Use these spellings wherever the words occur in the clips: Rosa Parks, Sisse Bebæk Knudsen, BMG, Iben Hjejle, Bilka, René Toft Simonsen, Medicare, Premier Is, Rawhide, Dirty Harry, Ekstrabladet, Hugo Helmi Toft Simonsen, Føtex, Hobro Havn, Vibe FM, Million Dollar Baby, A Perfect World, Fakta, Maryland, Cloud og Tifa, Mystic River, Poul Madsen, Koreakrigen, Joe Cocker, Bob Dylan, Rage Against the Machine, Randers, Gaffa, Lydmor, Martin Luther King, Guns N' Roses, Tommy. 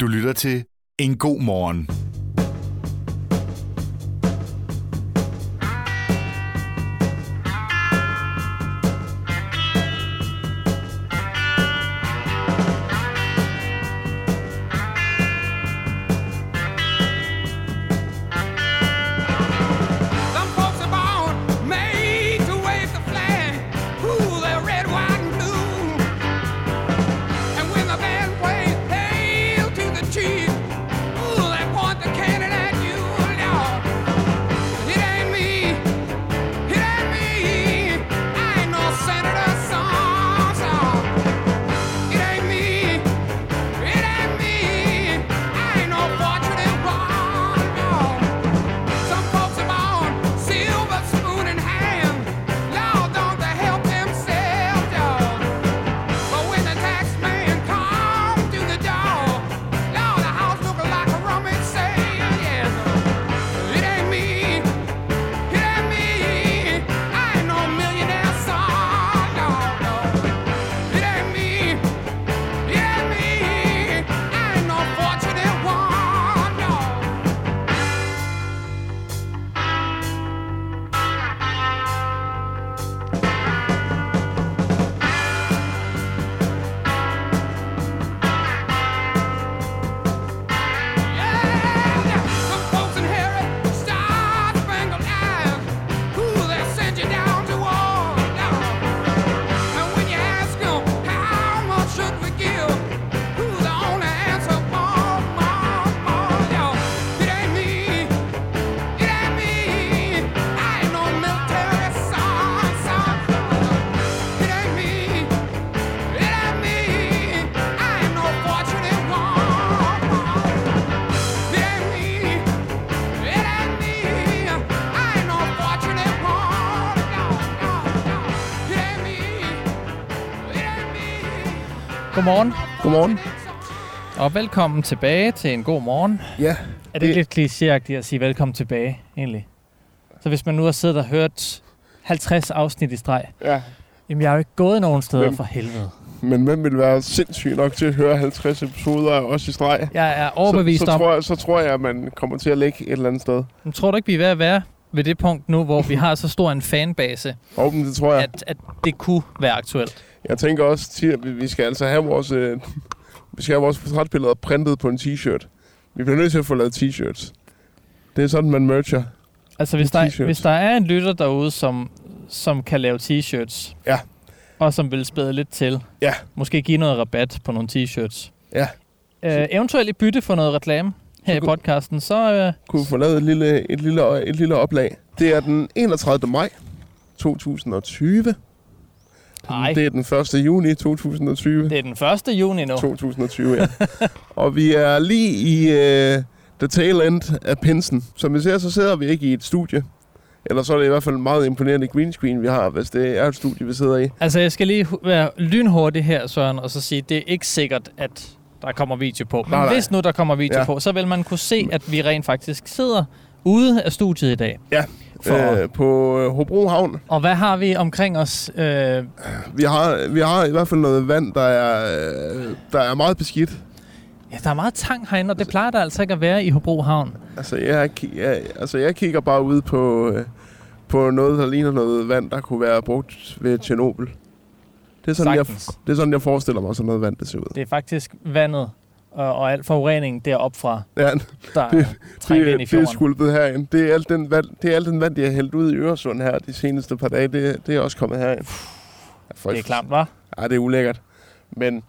Du lytter til En God Morgen. Godmorgen. Godmorgen. Og velkommen tilbage til En God Morgen. Ja. Er det lidt klichéagtigt at sige velkommen tilbage, egentlig? Så hvis man nu har siddet og hørt 50 afsnit i streg, ja. Jamen jeg er jo ikke gået nogen steder for helvede. Men hvem vil være sindssyg nok til at høre 50 episoder også i streg? Jeg er overbevist om. Så tror jeg, at man kommer til at ligge et eller andet sted. Men tror du ikke, vi er ved at være ved det punkt nu, hvor vi har så stor en fanbase, det tror jeg. At det kunne være aktuelt? Jeg tænker også til, at vi skal altså have vores portrætbilleder printet på en t-shirt. Vi bliver nødt til at få lavet t-shirts. Det er sådan, man merger. Altså, hvis der er en lytter derude, som kan lave t-shirts, ja. Og som vil spæde lidt til, ja. Måske give noget rabat på nogle t-shirts, ja. Eventuelt i bytte for noget reklame her i podcasten, så kunne vi få lavet et lille oplag. Det er den 31. maj 2020. Nej. Det er den 1. juni 2020. Det er den 1. juni nu. 2020, ja. Og vi er lige i the tail end af pinsen. Som I ser, så sidder vi ikke i et studie. Eller så er det i hvert fald en meget imponerende green screen, vi har, hvis det er et studie, vi sidder i. Altså, jeg skal lige være lynhurtig her, Søren, og så sige, det er ikke sikkert, at der kommer video på. Men nej. Hvis nu der kommer video, ja. På, så vil man kunne se, at vi rent faktisk sidder ude af studiet i dag. Ja. På Hobro Havn. Og hvad har vi omkring os? Vi har i hvert fald noget vand, der er meget beskidt. Ja, der er meget tang herinde, og det plejer der altså ikke at være i Hobro Havn. Altså, jeg kigger bare ud på noget, der ligner noget vand, der kunne være brugt ved Tjernobyl. Det er sådan, jeg forestiller mig, sådan noget vand, det ser ud. Det er faktisk vandet. Og al forureningen deroppe fra, ja, der trænger ind i fjorden. Det er skulpet herinde. Det er alt den vand, de har hældt ud i Øresund her de seneste par dage. Det er også kommet herind. Ja, det er klamt, hva'? Ja, det er ulækkert. Men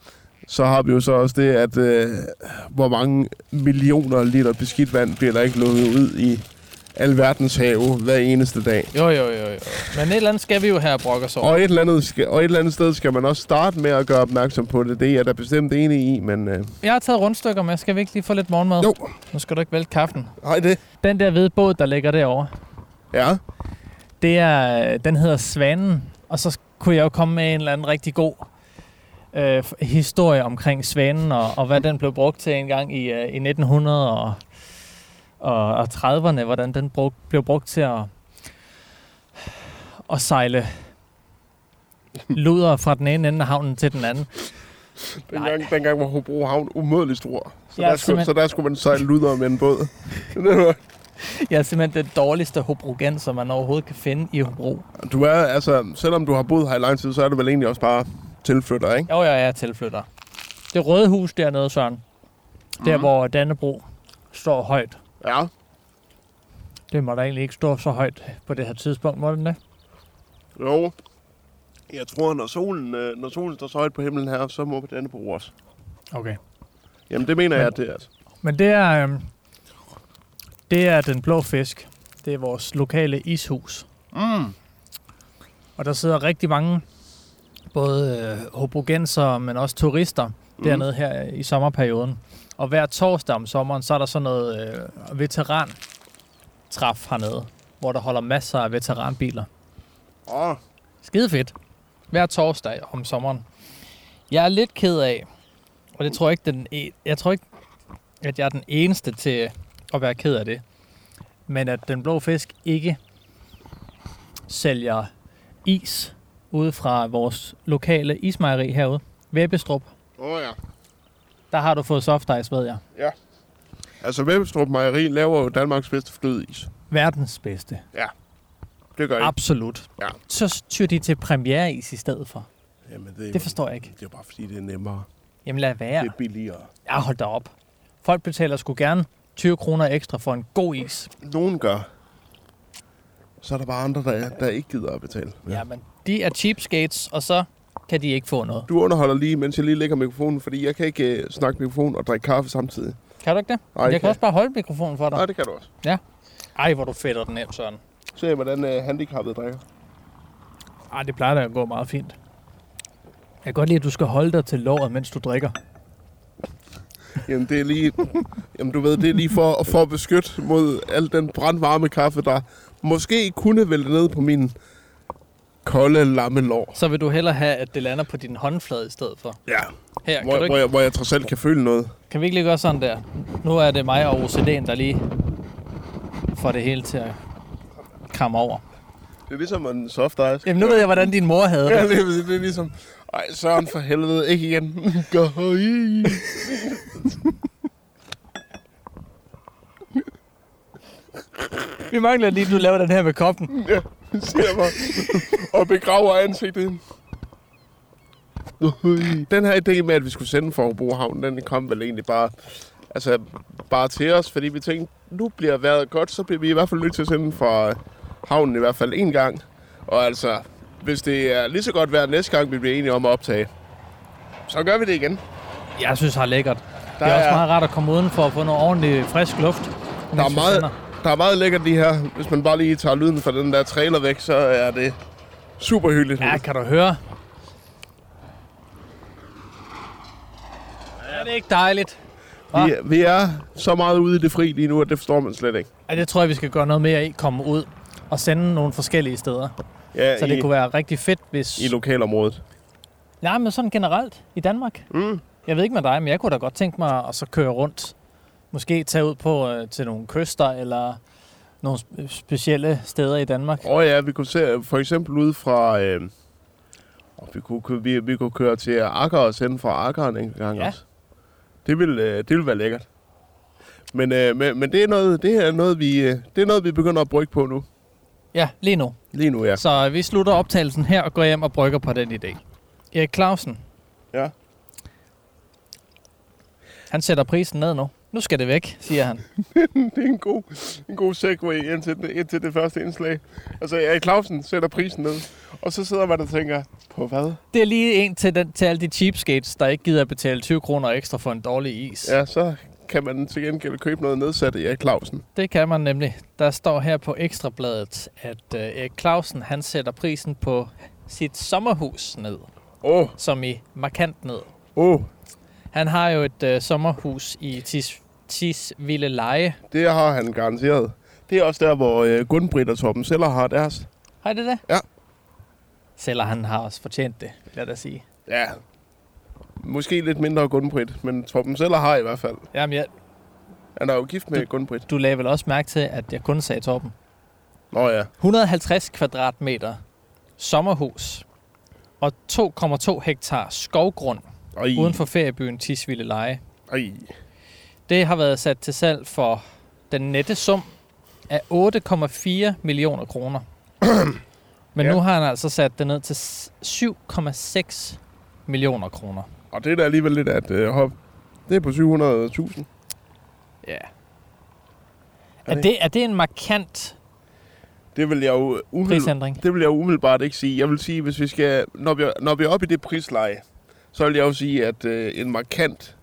så har vi jo så også det, at hvor mange millioner liter beskidt vand bliver der ikke lukket ud i alverdens have hver eneste dag. Jo. Men et eller andet skal vi jo her brokke os over. Og et eller andet sted skal man også starte med at gøre opmærksom på det. Det er der bestemt enig i, men... Jeg har taget rundstykker med. Skal vi ikke lige få lidt morgenmad? Jo. Nu skal du ikke vælte kaffen. Nej, det. Den der hvide båd, der ligger derovre. Ja. Den hedder Svanen. Og så kunne jeg jo komme med en eller anden rigtig god historie omkring Svanen, og hvad den blev brugt til engang i 1900 og 30'erne, hvordan den blev brugt til at sejle luder fra den ene ende af havnen til den anden. Dengang var Hobro Havn umådeligt stor. Så, ja, der skulle man sejle luder med en båd. Jeg er simpelthen den dårligste hobrogen, som man overhovedet kan finde i Hobro. Du er, altså, selvom du har boet her i lang tid, så er du vel egentlig også bare tilflytter, ikke? Jo, jeg er tilflytter. Det røde hus dernede, Søren. Der, hvor Dannebro står højt. Ja. Det må da egentlig ikke stå så højt på det her tidspunkt, må den det? Jo. Jeg tror, når solen står så højt på himlen her, så må Dannebro også. Okay. Jamen, det mener jeg, at det er. Altså. Men det er... Det er Den Blå Fisk. Det er vores lokale ishus. Mm. Og der sidder rigtig mange, både hobrogenser, men også turister, dernede her i sommerperioden. Og hver torsdag om sommeren, så er der sådan noget veterantræf hernede, hvor der holder masser af veteranbiler. Skide fedt. Hver torsdag om sommeren. Jeg er lidt ked af, og det tror jeg ikke, at jeg er den eneste til... og være ked af det. Men at Den Blå Fisk ikke sælger is ude fra vores lokale ismejeri herude. Vebbestrup. Ja. Der har du fået soft ice, ved jeg. Ja. Altså Vemstrup Mejeri laver jo Danmarks bedste flødeis. Verdens bedste. Ja. Det gør jeg. Absolut. Ja. Så tyr de til Premier Is i stedet for. Jamen det forstår jeg ikke. Det er bare fordi det er nemmere. Jamen lad være. Det er billigere. Ja, hold da op. Folk betaler sgu gerne 20 kroner ekstra for en god is. Nogen gør. Så er der bare andre, der ikke gider at betale. Ja. Jamen, de er cheapskates, og så kan de ikke få noget. Du underholder lige, mens jeg lige lægger mikrofonen, fordi jeg kan ikke snakke mikrofonen og drikke kaffe samtidig. Kan du ikke det? Nej, jeg kan også bare holde mikrofonen for dig. Nej, det kan du også. Ja. Ej, hvor du fedter den af, Søren. Se, hvordan handicappet drikker. Ej, det plejer da at gå meget fint. Jeg kan godt lide, at du skal holde dig til låret, mens du drikker. Jamen, det er lige, for at beskytte mod al den brandvarme kaffe, der måske kunne vælte ned på min kolde lammelår. Så vil du hellere have, at det lander på din håndflade i stedet for? Ja, her, hvor jeg trods alt kan føle noget. Kan vi ikke lige gøre sådan der? Nu er det mig og OCD'en, der lige får det hele til at kramme over. Det er ligesom en soft ice. Jamen, nu ved jeg, hvordan din mor havde det. Ja, det er ligesom... Ej, Søren, for helvede, ikke igen. Gå i. Vi mangler lige, at du laver den her med koppen. Ja, siger mig. Og begraver ansigtet. Den her idé med, at vi skulle sende for Hobro Havn, den kom vel egentlig bare til os. Fordi vi tænkte, nu bliver vejret godt, så bliver vi i hvert fald nødt til at sende for havnen i hvert fald en gang. Og altså... Hvis det er lige så godt vejr næste gang, vi bliver enige om at optage, så gør vi det igen. Jeg synes, det er lækkert. Det er også meget rart at komme udenfor og få noget ordentlig frisk luft. Der er meget lækkert lige her. Hvis man bare lige tager lyden fra den der trailer væk, så er det super hyggeligt. Ja, kan du høre? Ja, det er ikke dejligt. Vi er så meget ude i det fri lige nu, at det forstår man slet ikke. Ja, det tror jeg, vi skal gøre noget mere i. Komme ud og sende nogle forskellige steder. Ja, så det kunne være rigtig fedt, hvis... I lokalområdet? Nej, men sådan generelt i Danmark. Mm. Jeg ved ikke med dig, men jeg kunne da godt tænke mig at så køre rundt. Måske tage ud på til nogle kyster eller nogle specielle steder i Danmark. Ja, vi kunne se for eksempel ud fra... Vi kunne køre til Akker og sende fra Akkeren en gang også. Det ville være lækkert. Men det er noget, vi begynder at brygge på nu. Ja, lige nu. Lige nu, ja. Så vi slutter optagelsen her og går hjem og brygger på den idé. Erik Clausen. Ja? Han sætter prisen ned nu. Nu skal det væk, siger han. Det er en god segway indtil det første indslag. Altså, Erik Clausen sætter prisen ned, og så sidder man og tænker, på hvad? Det er lige en til alle de cheapskates, der ikke gider at betale 20 kroner ekstra for en dårlig is. Ja, så... kan man til gengæld købe noget nedsat i Erik Clausen. Det kan man nemlig. Der står her på Ekstrabladet, at Erik Clausen, han sætter prisen på sit sommerhus ned. Som i markant ned. Han har jo et sommerhus i Tisvildeleje. Det har han garanteret. Det er også der, hvor Gunbritt og Torben Sæller har deres. Har det det? Ja. Sæller, han har også fortjent det, vil jeg da sige. Ja. Måske lidt mindre Gunbritt, men Torben Sæller har i hvert fald. Jamen ja. Han er jo gift med Gunbritt. Du lagde vel også mærke til, at jeg kun sagde Torben. Ja. 150 kvadratmeter sommerhus og 2,2 hektar skovgrund. Ej. Uden for feriebyen Tisvildeleje. Ej. Det har været sat til salg for den nette sum af 8,4 millioner kroner. Men ja, nu har han altså sat det ned til 7,6 millioner kroner. Og det er da alligevel lidt at hoppe. Det er på 700.000. Ja. Er det en markant prisændring? Det vil jeg umiddelbart ikke sige. Jeg vil sige, hvis vi skal, når vi er oppe i det prisleje, så vil jeg jo sige, at en markant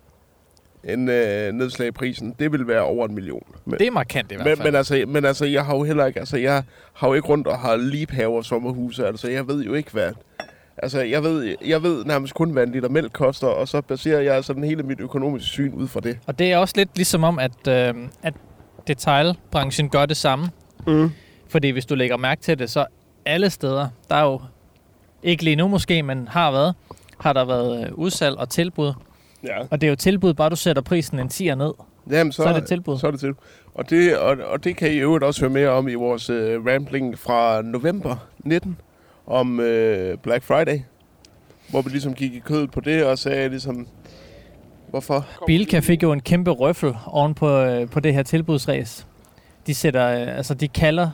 nedslag i prisen, det vil være over 1 million. Men, det er markant i hvert fald. Men altså, jeg har jo heller ikke, jeg har jo ikke rundt og har liebhaver sommerhuse, altså jeg ved jo ikke hvad. Altså, jeg ved nærmest kun, hvad en liter mælk koster, og så baserer jeg altså den hele mit økonomiske syn ud fra det. Og det er også lidt ligesom om, at detailbranchen gør det samme. Mm. Fordi hvis du lægger mærke til det, så alle steder, der er jo ikke lige nu måske, men har der været udsalg og tilbud. Ja. Og det er jo tilbud, bare du sætter prisen en 10'er ned. Jamen, så er det tilbud. Så er det tilbud. Og det kan I øvrigt også høre mere om i vores rambling fra november 19. om Black Friday, hvor vi ligesom gik i kødet på det, og sagde ligesom, hvorfor? Bilka fik jo en kæmpe røffel oven på det her tilbudsræs. De sætter, de kalder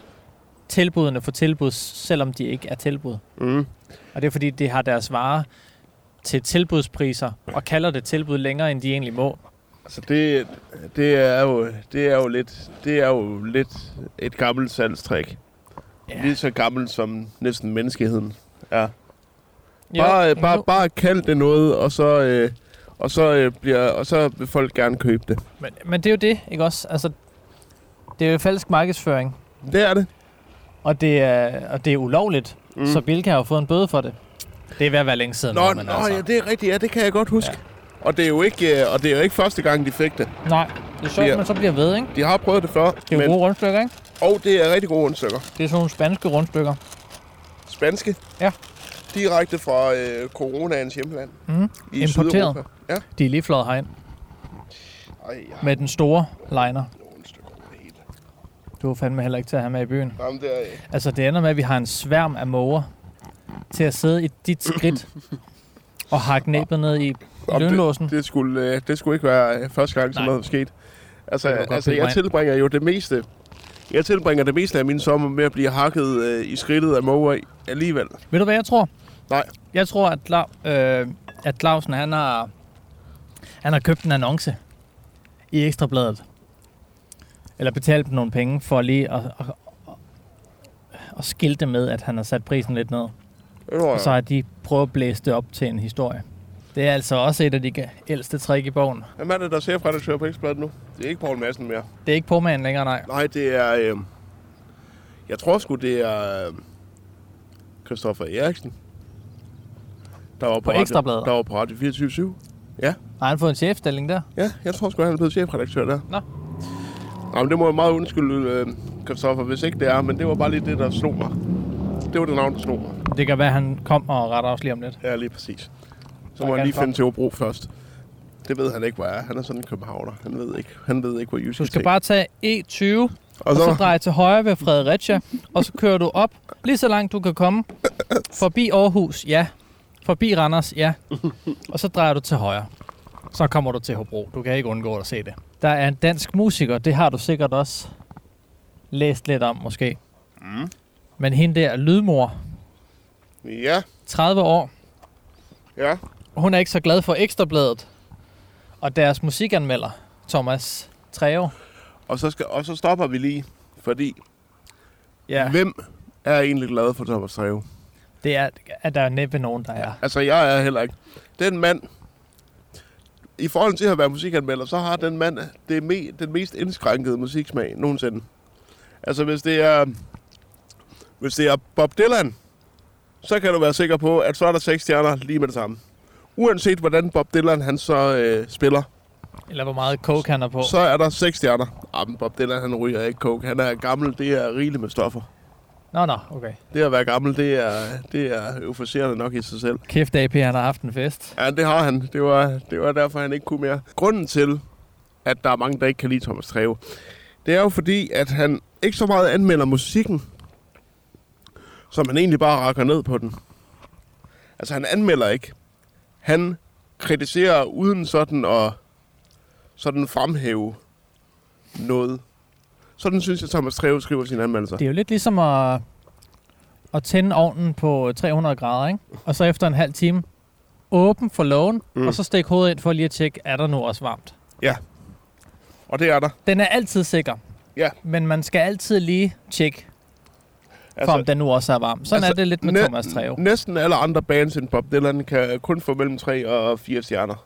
tilbudene for tilbud, selvom de ikke er tilbud. Mm. Og det er fordi, de har deres varer til tilbudspriser, og kalder det tilbud længere, end de egentlig må. Altså det er jo lidt et gammelt salgstrik. Ja. Lige så gammel som næsten menneskeheden. Ja. Bare kald det noget, og så vil folk gerne købe det. Men det er jo det, ikke også? Altså, det er jo falsk markedsføring. Det er det. Og det er ulovligt, så Bilka har jo fået en bøde for det. Det er ved at være længe siden. Ja, det er rigtigt. Ja, det kan jeg godt huske. Ja. Og det er jo ikke første gang, de fik det. Nej, det er sjovt, men så bliver ved, ikke? De har prøvet det før. Det er jo gode rundstykker, ikke? Og det er rigtig gode rundstykker. Det er sådan nogle spanske rundstykker. Spanske? Ja. Direkte fra coronaens hjemland. Mm. I Sydeuropa. Ja. De er lige fløjet herind. Ej, med den store liner. Du er fandme heller ikke til at have med i byen. Jamen, det er jeg. Altså, det ender med, at vi har en sværm af måger til at sidde i dit skridt og hakke næbet ned i lønlåsen. Det skulle ikke være første gang, som noget er sket. Altså, jeg tilbringer det meste af mine sommer med at blive hakket i skridtet af måger alligevel. Ved du hvad jeg tror? Nej. Jeg tror, at Clausen, han har købt en annonce i Ekstrabladet. Eller betalt nogle penge for lige at skilte med, at han har sat prisen lidt ned. Og så har de prøvet at blæse det op til en historie. Det er altså også et af de ældste trick i bogen. Hvem er det, der ser chefredaktør på Ekstrabladet nu? Det er ikke Poul Madsen mere. Det er ikke Poul Madsen længere, nej. Nej, det er... jeg tror sgu, det er... Christoffer Eriksen. Der var på Ekstrabladet? Der var på Radio 24/7. Ja. Har han fået en chefstilling der? Ja, jeg tror sgu, han er blevet chefredaktør der. Nå. Nå, men det må jeg meget undskylde, Christoffer, hvis ikke det er. Men det var bare lige det, der slog mig. Det var det navn, der slog mig. Det kan være, han kom og retter os lige om lidt. Ja, lige præcis. Så må han lige finde til Hobro først. Det ved han ikke, hvor er. Han er sådan en københavner. Han ved ikke, hvor Jysk er. Du skal bare tage E20, og så dreje til højre ved Fredericia, og så kører du op lige så langt, du kan komme. Forbi Aarhus, ja. Forbi Randers, ja. Og så drejer du til højre. Så kommer du til Hobro. Du kan ikke undgå at se det. Der er en dansk musiker. Det har du sikkert også læst lidt om, måske. Mm. Men hende der, Lydmor. Ja. 30 år. Ja. Hun er ikke så glad for Ekstrabladet og deres musikanmelder, Thomas Trejo. Og så stopper vi lige, fordi hvem er egentlig glad for Thomas Trejo? Det er, at der er næppe nogen, der er. Altså, jeg er heller ikke. Den mand, i forhold til at være musikanmelder, så har den mand den mest indskrænkede musiksmag nogensinde. Altså, hvis det er Bob Dylan, så kan du være sikker på, at så er der 6 stjerner lige med det samme. Uanset hvordan Bob Dylan han så spiller. Eller hvor meget coke han er på. Så er der 6 stjerner. Jamen, Bob Dylan han ryger ikke coke. Han er gammel, det er rigeligt med stoffer. Nå, okay. Det at være gammel, det er euforiserende nok i sig selv. Kæft, AP, han har haft en fest. Ja, det har han. Det var derfor, han ikke kunne mere. Grunden til, at der er mange, der ikke kan lide Thomas Trejo, det er jo fordi, at han ikke så meget anmelder musikken, som han egentlig bare rakker ned på den. Altså, han anmelder ikke. Han kritisere uden sådan at sådan fremhæve noget. Sådan synes jeg, Thomas Trejo skriver sine anmeldelser. Det er jo lidt ligesom at tænde ovnen på 300 grader, ikke? Og så efter en halv time åben for lågen, og så stik hovedet ind for lige at tjekke, er der nu også varmt? Ja, og det er der. Den er altid sikker, ja, men man skal altid lige tjekke, for om den nu også er varm. Sådan er det lidt med Thomas Trejo. Næsten alle andre bands end Bob Dylan kan kun få mellem 3 og 4 stjerner.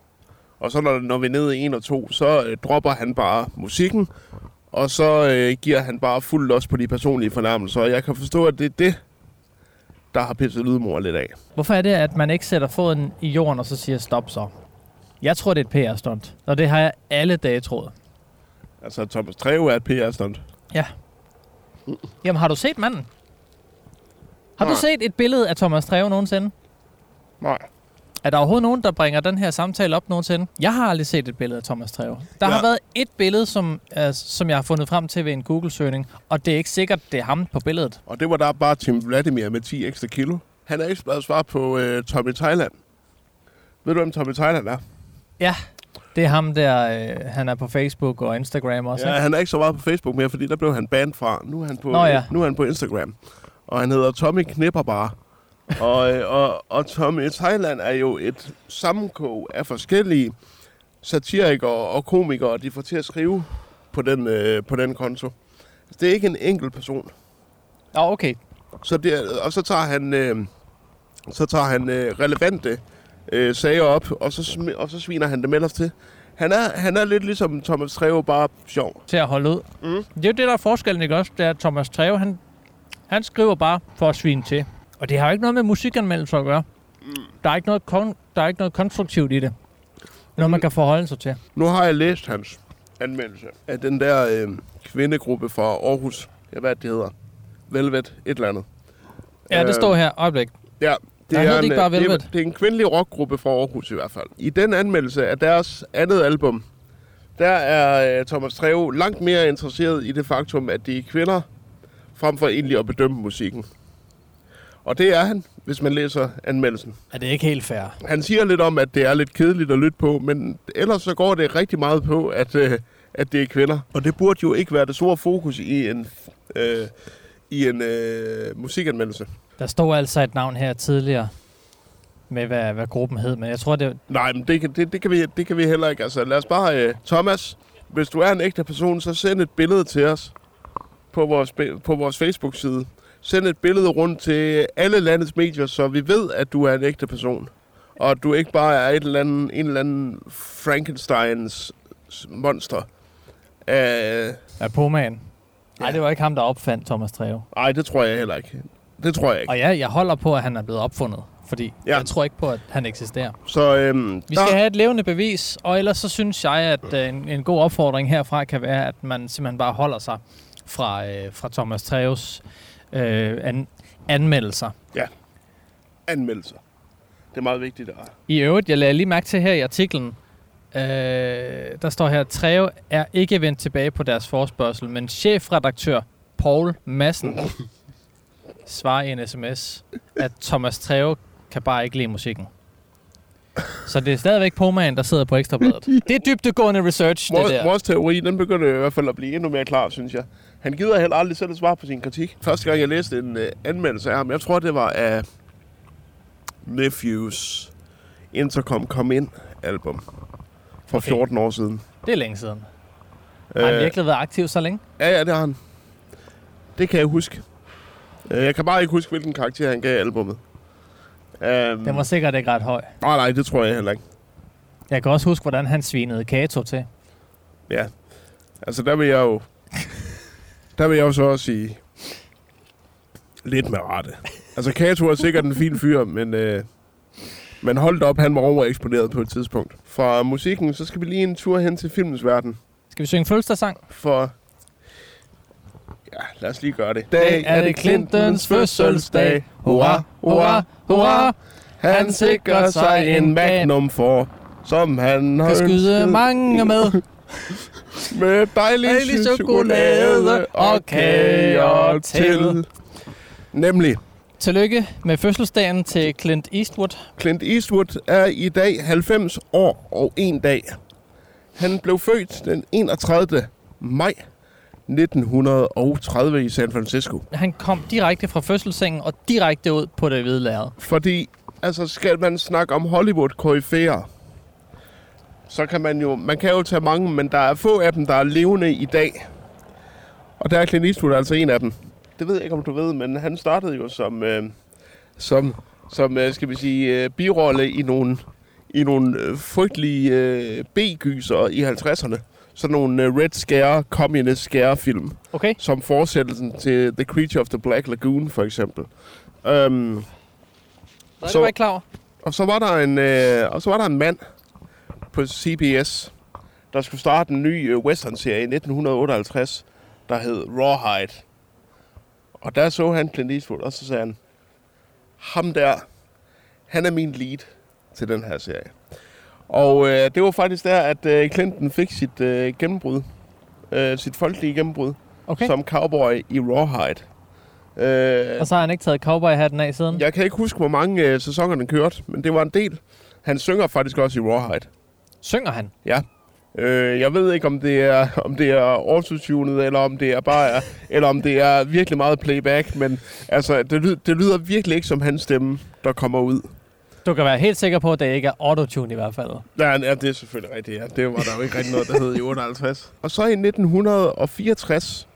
Og så når vi er nede i 1 og 2, så dropper han bare musikken, og så giver han bare fuld los på de personlige fornærmelser. Og jeg kan forstå, at det er det, der har pisset Lydmor lidt af. Hvorfor er det, at man ikke sætter foden i jorden og så siger stop så? Jeg tror, det er et PR-stunt, og det har jeg alle dage troet. Altså, Thomas Trejo er et PR-stunt? Ja. Jamen, har du set manden? Har Nej. Du set et billede af Thomas Trejo nogensinde? Nej. Er der overhovedet nogen, der bringer den her samtale op nogensinde? Jeg har aldrig set et billede af Thomas Trejo. Der har været et billede, som jeg har fundet frem til ved en Google-søgning, og det er ikke sikkert, det er ham på billedet. Og det var der bare Tim Vladimir med 10 ekstra kilo. Han er ikke blevet svar på Tommy Thailand. Ved du, hvem Tommy Thailand er? Ja, det er ham der. Han er på Facebook og Instagram også. Ja, ikke? Han er ikke så meget på Facebook mere, fordi der blev han banned fra. Nu er han på Instagram. Og han hedder Tommy Knipper bare. og Tommy Thailand er jo et sammenkog af forskellige satirikere og komikere, de får til at skrive på den konto. Det er ikke en enkelt person. Ja, okay. Så tager han relevante sager op, og så sviner han dem ellers til. Han er lidt ligesom Thomas Trejo, bare sjov. Til at holde ud. Mm. Det er jo det, der er forskellen, ikke også? Det er, at Thomas Trejo, han skriver bare for at svine til. Og det har jo ikke noget med musikanmeldelser at gøre. Der er ikke noget konstruktivt i det, når man kan forholde sig til. Nu har jeg læst hans anmeldelse af den der kvindegruppe fra Aarhus. Jeg ved, det hedder. Velvet et eller andet. Ja, det står her. Øjeblik. Ja, det er en kvindelig rockgruppe fra Aarhus i hvert fald. I den anmeldelse af deres andet album, der er Thomas Trejo langt mere interesseret i det faktum, at de er kvinder, frem for egentlig at bedømme musikken. Og det er han, hvis man læser anmeldelsen. Er det ikke helt fair? Han siger lidt om, at det er lidt kedeligt at lytte på, men ellers så går det rigtig meget på, at det er kvinder. Og det burde jo ikke være det store fokus i en musikanmeldelse. Der stod altså et navn her tidligere med, hvad gruppen hed, men jeg tror, det... Nej, men det kan vi heller ikke. Altså, lad os bare... Thomas, hvis du er en ægte person, så send et billede til os på vores Facebook-side. Send et billede rundt til alle landets medier, så vi ved, at du er en ægte person. Og at du ikke bare er en eller anden Frankensteins monster. Poman. Nej, det var ikke ham, der opfandt Thomas Trejo. Nej, det tror jeg heller ikke. Og ja, jeg holder på, at han er blevet opfundet. Fordi jeg tror ikke på, at han eksisterer. Så, vi skal have et levende bevis, og ellers så synes jeg, at en god opfordring herfra kan være, at man simpelthen bare holder sig fra Thomas Trejos anmeldelser. Ja, anmeldelser. Det er meget vigtigt. I øvrigt, jeg lader lige mærke til her i artiklen, der står her, at Trejo er ikke vendt tilbage på deres forespørgsel, men chefredaktør Poul Madsen svarer i en sms, at Thomas Trejo kan bare ikke lide musikken. Så det er stadigvæk Pomaen, der sidder på Ekstrabladet. Det er dybdegående research, det der. Vores teori, den begynder i hvert fald at blive endnu mere klar, synes jeg. Han gider heller aldrig selv at svare på sin kritik. Første gang, jeg læste en anmeldelse af ham, jeg tror, det var af Nephews Intercom Come In-album for 14 år siden. Det er længe siden. Har han virkelig været aktiv så længe? Ja, det har han. Det kan jeg huske. Jeg kan bare ikke huske, hvilken karakter han gav albumet. Den var sikkert ikke ret høj. Nej, det tror jeg heller ikke. Jeg kan også huske, hvordan han svinede Kato til. Ja, altså der vil jeg jo så også sige lidt med rette. Altså Kato er sikkert en fin fyr, men holdt op, han var overeksponeret på et tidspunkt. Fra musikken, så skal vi lige en tur hen til filmens verden. Skal vi synge en fødselsdagssang? Ja, lad os lige gøre det. Dag er det Clintons fødselsdag. Hurra, hurra, hurra. Han sikrer sig en magnum for, som han har ønsket. Kan skyde mange med. Med dejlig chokolade og kager til. Nemlig Tillykke med fødselsdagen til Clint Eastwood. Clint Eastwood er i dag 90 år og en dag. Han blev født den 31. maj 1930 i San Francisco. Han kom direkte fra fødselssengen og direkte ud på det hvide lærred. Fordi, altså skal man snakke om Hollywood-koryfæer, så kan man kan jo tage mange, men der er få af dem, der er levende i dag. Og der er Clint Eastwood altså en af dem. Det ved jeg ikke, om du ved, men han startede jo som skal vi sige, birolle i nogle frygtelige B-gyser i 50'erne. Sådan nogle Red Scare, Communist Scare-film. Okay. Som fortsættelsen til The Creature of the Black Lagoon, for eksempel. Det var ikke klar over. Og så var der en mand på CBS, der skulle starte en ny western-serie i 1958, der hed Rawhide. Og der så han Clint Eastwood, og så sagde han, ham der, han er min lead til den her serie. Og det var faktisk der, at Clinton fik sit gennembrud, sit folkelige gennembrud, okay, som cowboy i Rawhide. Og så har han ikke taget cowboy-hatten af siden? Jeg kan ikke huske, hvor mange sæsoner den kørte, men det var en del. Han synger faktisk også i Rawhide. Synger han? Ja. Jeg ved ikke, om det er autotunet, eller om det er bare, eller om det er virkelig meget playback, men altså, det lyder virkelig ikke som hans stemme, der kommer ud. Du kan være helt sikker på, at det ikke er autotune i hvert fald. Ja, det er selvfølgelig rigtigt. Ja. Det var der jo ikke rigtig noget, der hed i 58. Og så i 1964,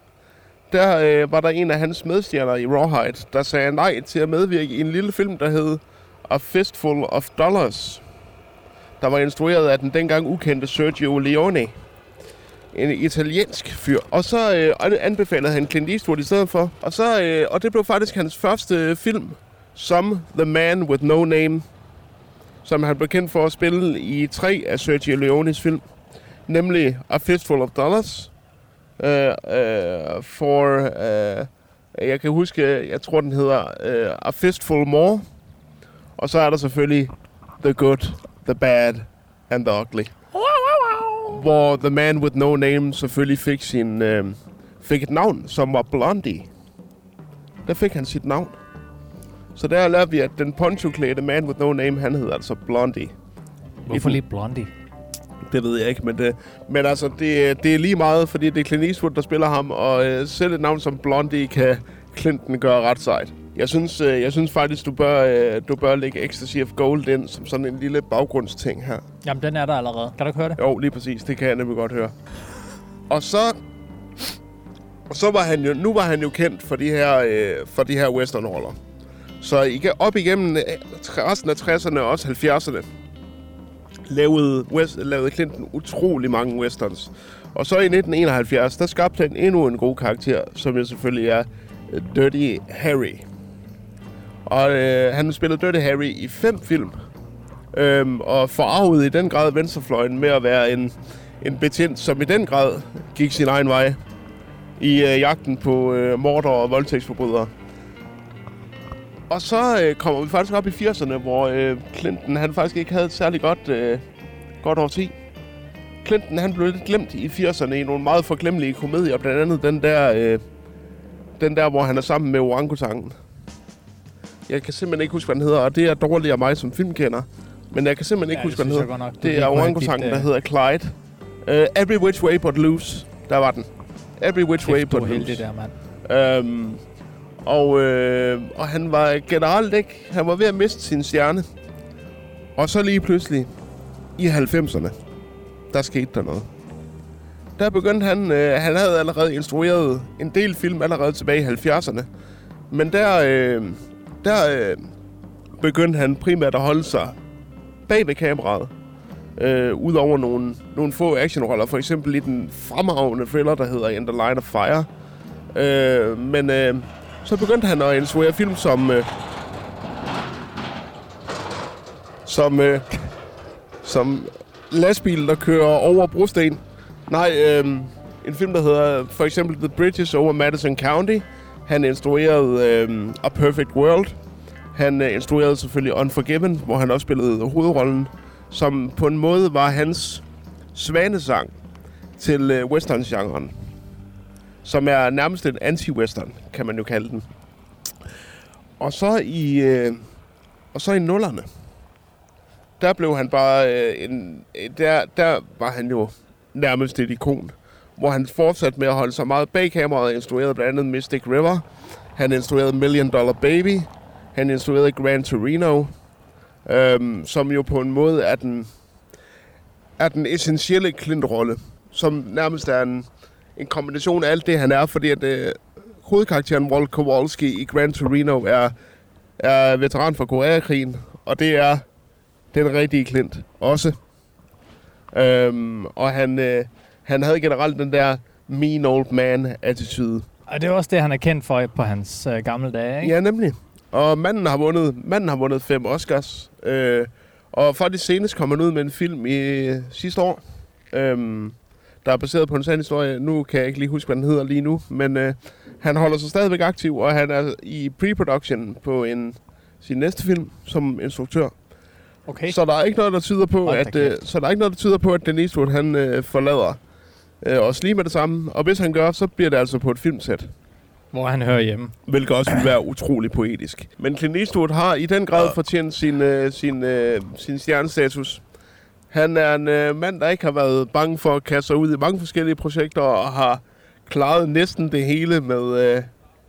der var der en af hans medstjerner i Rawhide, der sagde nej til at medvirke i en lille film, der hed A Fistful of Dollars. Der var instrueret af den dengang ukendte Sergio Leone. En italiensk fyr. Og så anbefalede han Clint Eastwood i stedet for. Og, og det blev faktisk hans første film, som The Man With No Name, som han blev kendt for at spille i 3 af Sergio Leones film. Nemlig A Fistful of Dollars. Jeg kan huske, jeg tror den hedder A Fistful More. Og så er der selvfølgelig The Good, The Bad and the Ugly. Hvor The Man With No Name selvfølgelig fik fik et navn, som var Blondie. Der fik han sit navn. Så der lærer vi, at den ponchoklædte Man With No Name, han hedder altså Blondie. Hvorfor lige Blondie? Det ved jeg ikke, men altså, det er lige meget, fordi det er Clint Eastwood, der spiller ham, og selv et navn som Blondie kan Clinton gøre ret sejt. Jeg synes faktisk, du bør lægge Ecstasy of Gold ind som sådan en lille baggrundsting her. Jamen, den er der allerede. Kan du høre det? Jo, lige præcis. Det kan jeg nemlig godt høre. Og så var han jo, nu var han jo kendt for de her westernroller. Så op igennem resten af 60'erne og også 70'erne lavede Clinton utrolig mange westerns. Og så i 1971, der skabte han endnu en god karakter, som jo selvfølgelig er Dirty Harry. Og han spillede Dirty Harry i 5 film. Og forarvede i den grad venstrefløjen med at være en betjent, som i den grad gik sin egen vej i jagten på mordere og voldtægtsforbrydere. Og så kommer vi faktisk op i 80'erne, hvor Clinton han faktisk ikke havde et særlig godt årti. Clinton han blev lidt glemt i 80'erne i nogle meget forglemmelige komedier, blandt andet den der, hvor han er sammen med orangutangen. Jeg kan simpelthen ikke huske, hvad den hedder, og det er dårligt af mig som filmkender. Men jeg kan simpelthen ikke huske, hvad den hedder. Det er orangutangen, der hedder Clyde. Every Which Way but Loose. Der var den. Every Which Way but Loose. Det der, mand. Og han var generelt ikke. Han var ved at miste sin stjerne. Og så lige pludselig, i 90'erne, der skete der noget. Der begyndte han, han havde allerede instrueret en del film allerede tilbage i 70'erne. Men der begyndte han primært at holde sig bag ved kameraet. Udover nogle få actionroller, for eksempel i den fremragende thriller, der hedder In the Line of Fire. Så begyndte han at instruere film som lastbilen, der kører over brosten. En film, der hedder for eksempel The British over Madison County. Han instruerede A Perfect World. Han instruerede selvfølgelig Unforgiven, hvor han også spillede hovedrollen, som på en måde var hans svanesang til western-genren, som er nærmest en anti-western, kan man jo kalde den. Og så i nullerne, der blev han bare der var han jo nærmest et ikon, hvor han fortsatte med at holde sig meget bag kameraet og instruerede blandt andet Mystic River. Han instruerede Million Dollar Baby. Han instruerede Grand Torino, som jo på en måde er den essentielle Clint-rolle, som nærmest er en kombination af alt det, han er, fordi at hovedkarakteren Walt Kowalski i Grand Torino er veteran fra Koreakrigen, og det er den rigtige Clint også. Og han havde generelt den der mean old man-attitude. Og det er også det, han er kendt for på hans gamle dage, ikke? Ja, nemlig. Og manden har vundet 5 Oscars. Og faktisk senest kom han ud med en film i sidste år, der er baseret på en sand historie. Nu kan jeg ikke lige huske, hvad den hedder lige nu, men han holder sig stadigvæk aktiv, og han er i pre-production på sin næste film som instruktør. Okay. Så der er ikke noget, der tyder på, at Clint Eastwood han forlader os lige med det samme. Og hvis han gør, så bliver det altså på et filmsæt, hvor han hører hjemme. Hvilket også vil være utrolig poetisk. Men Clint Eastwood har i den grad fortjent sin stjernestatus. Han er en mand, der ikke har været bange for at kaste sig ud i mange forskellige projekter, og har klaret næsten det hele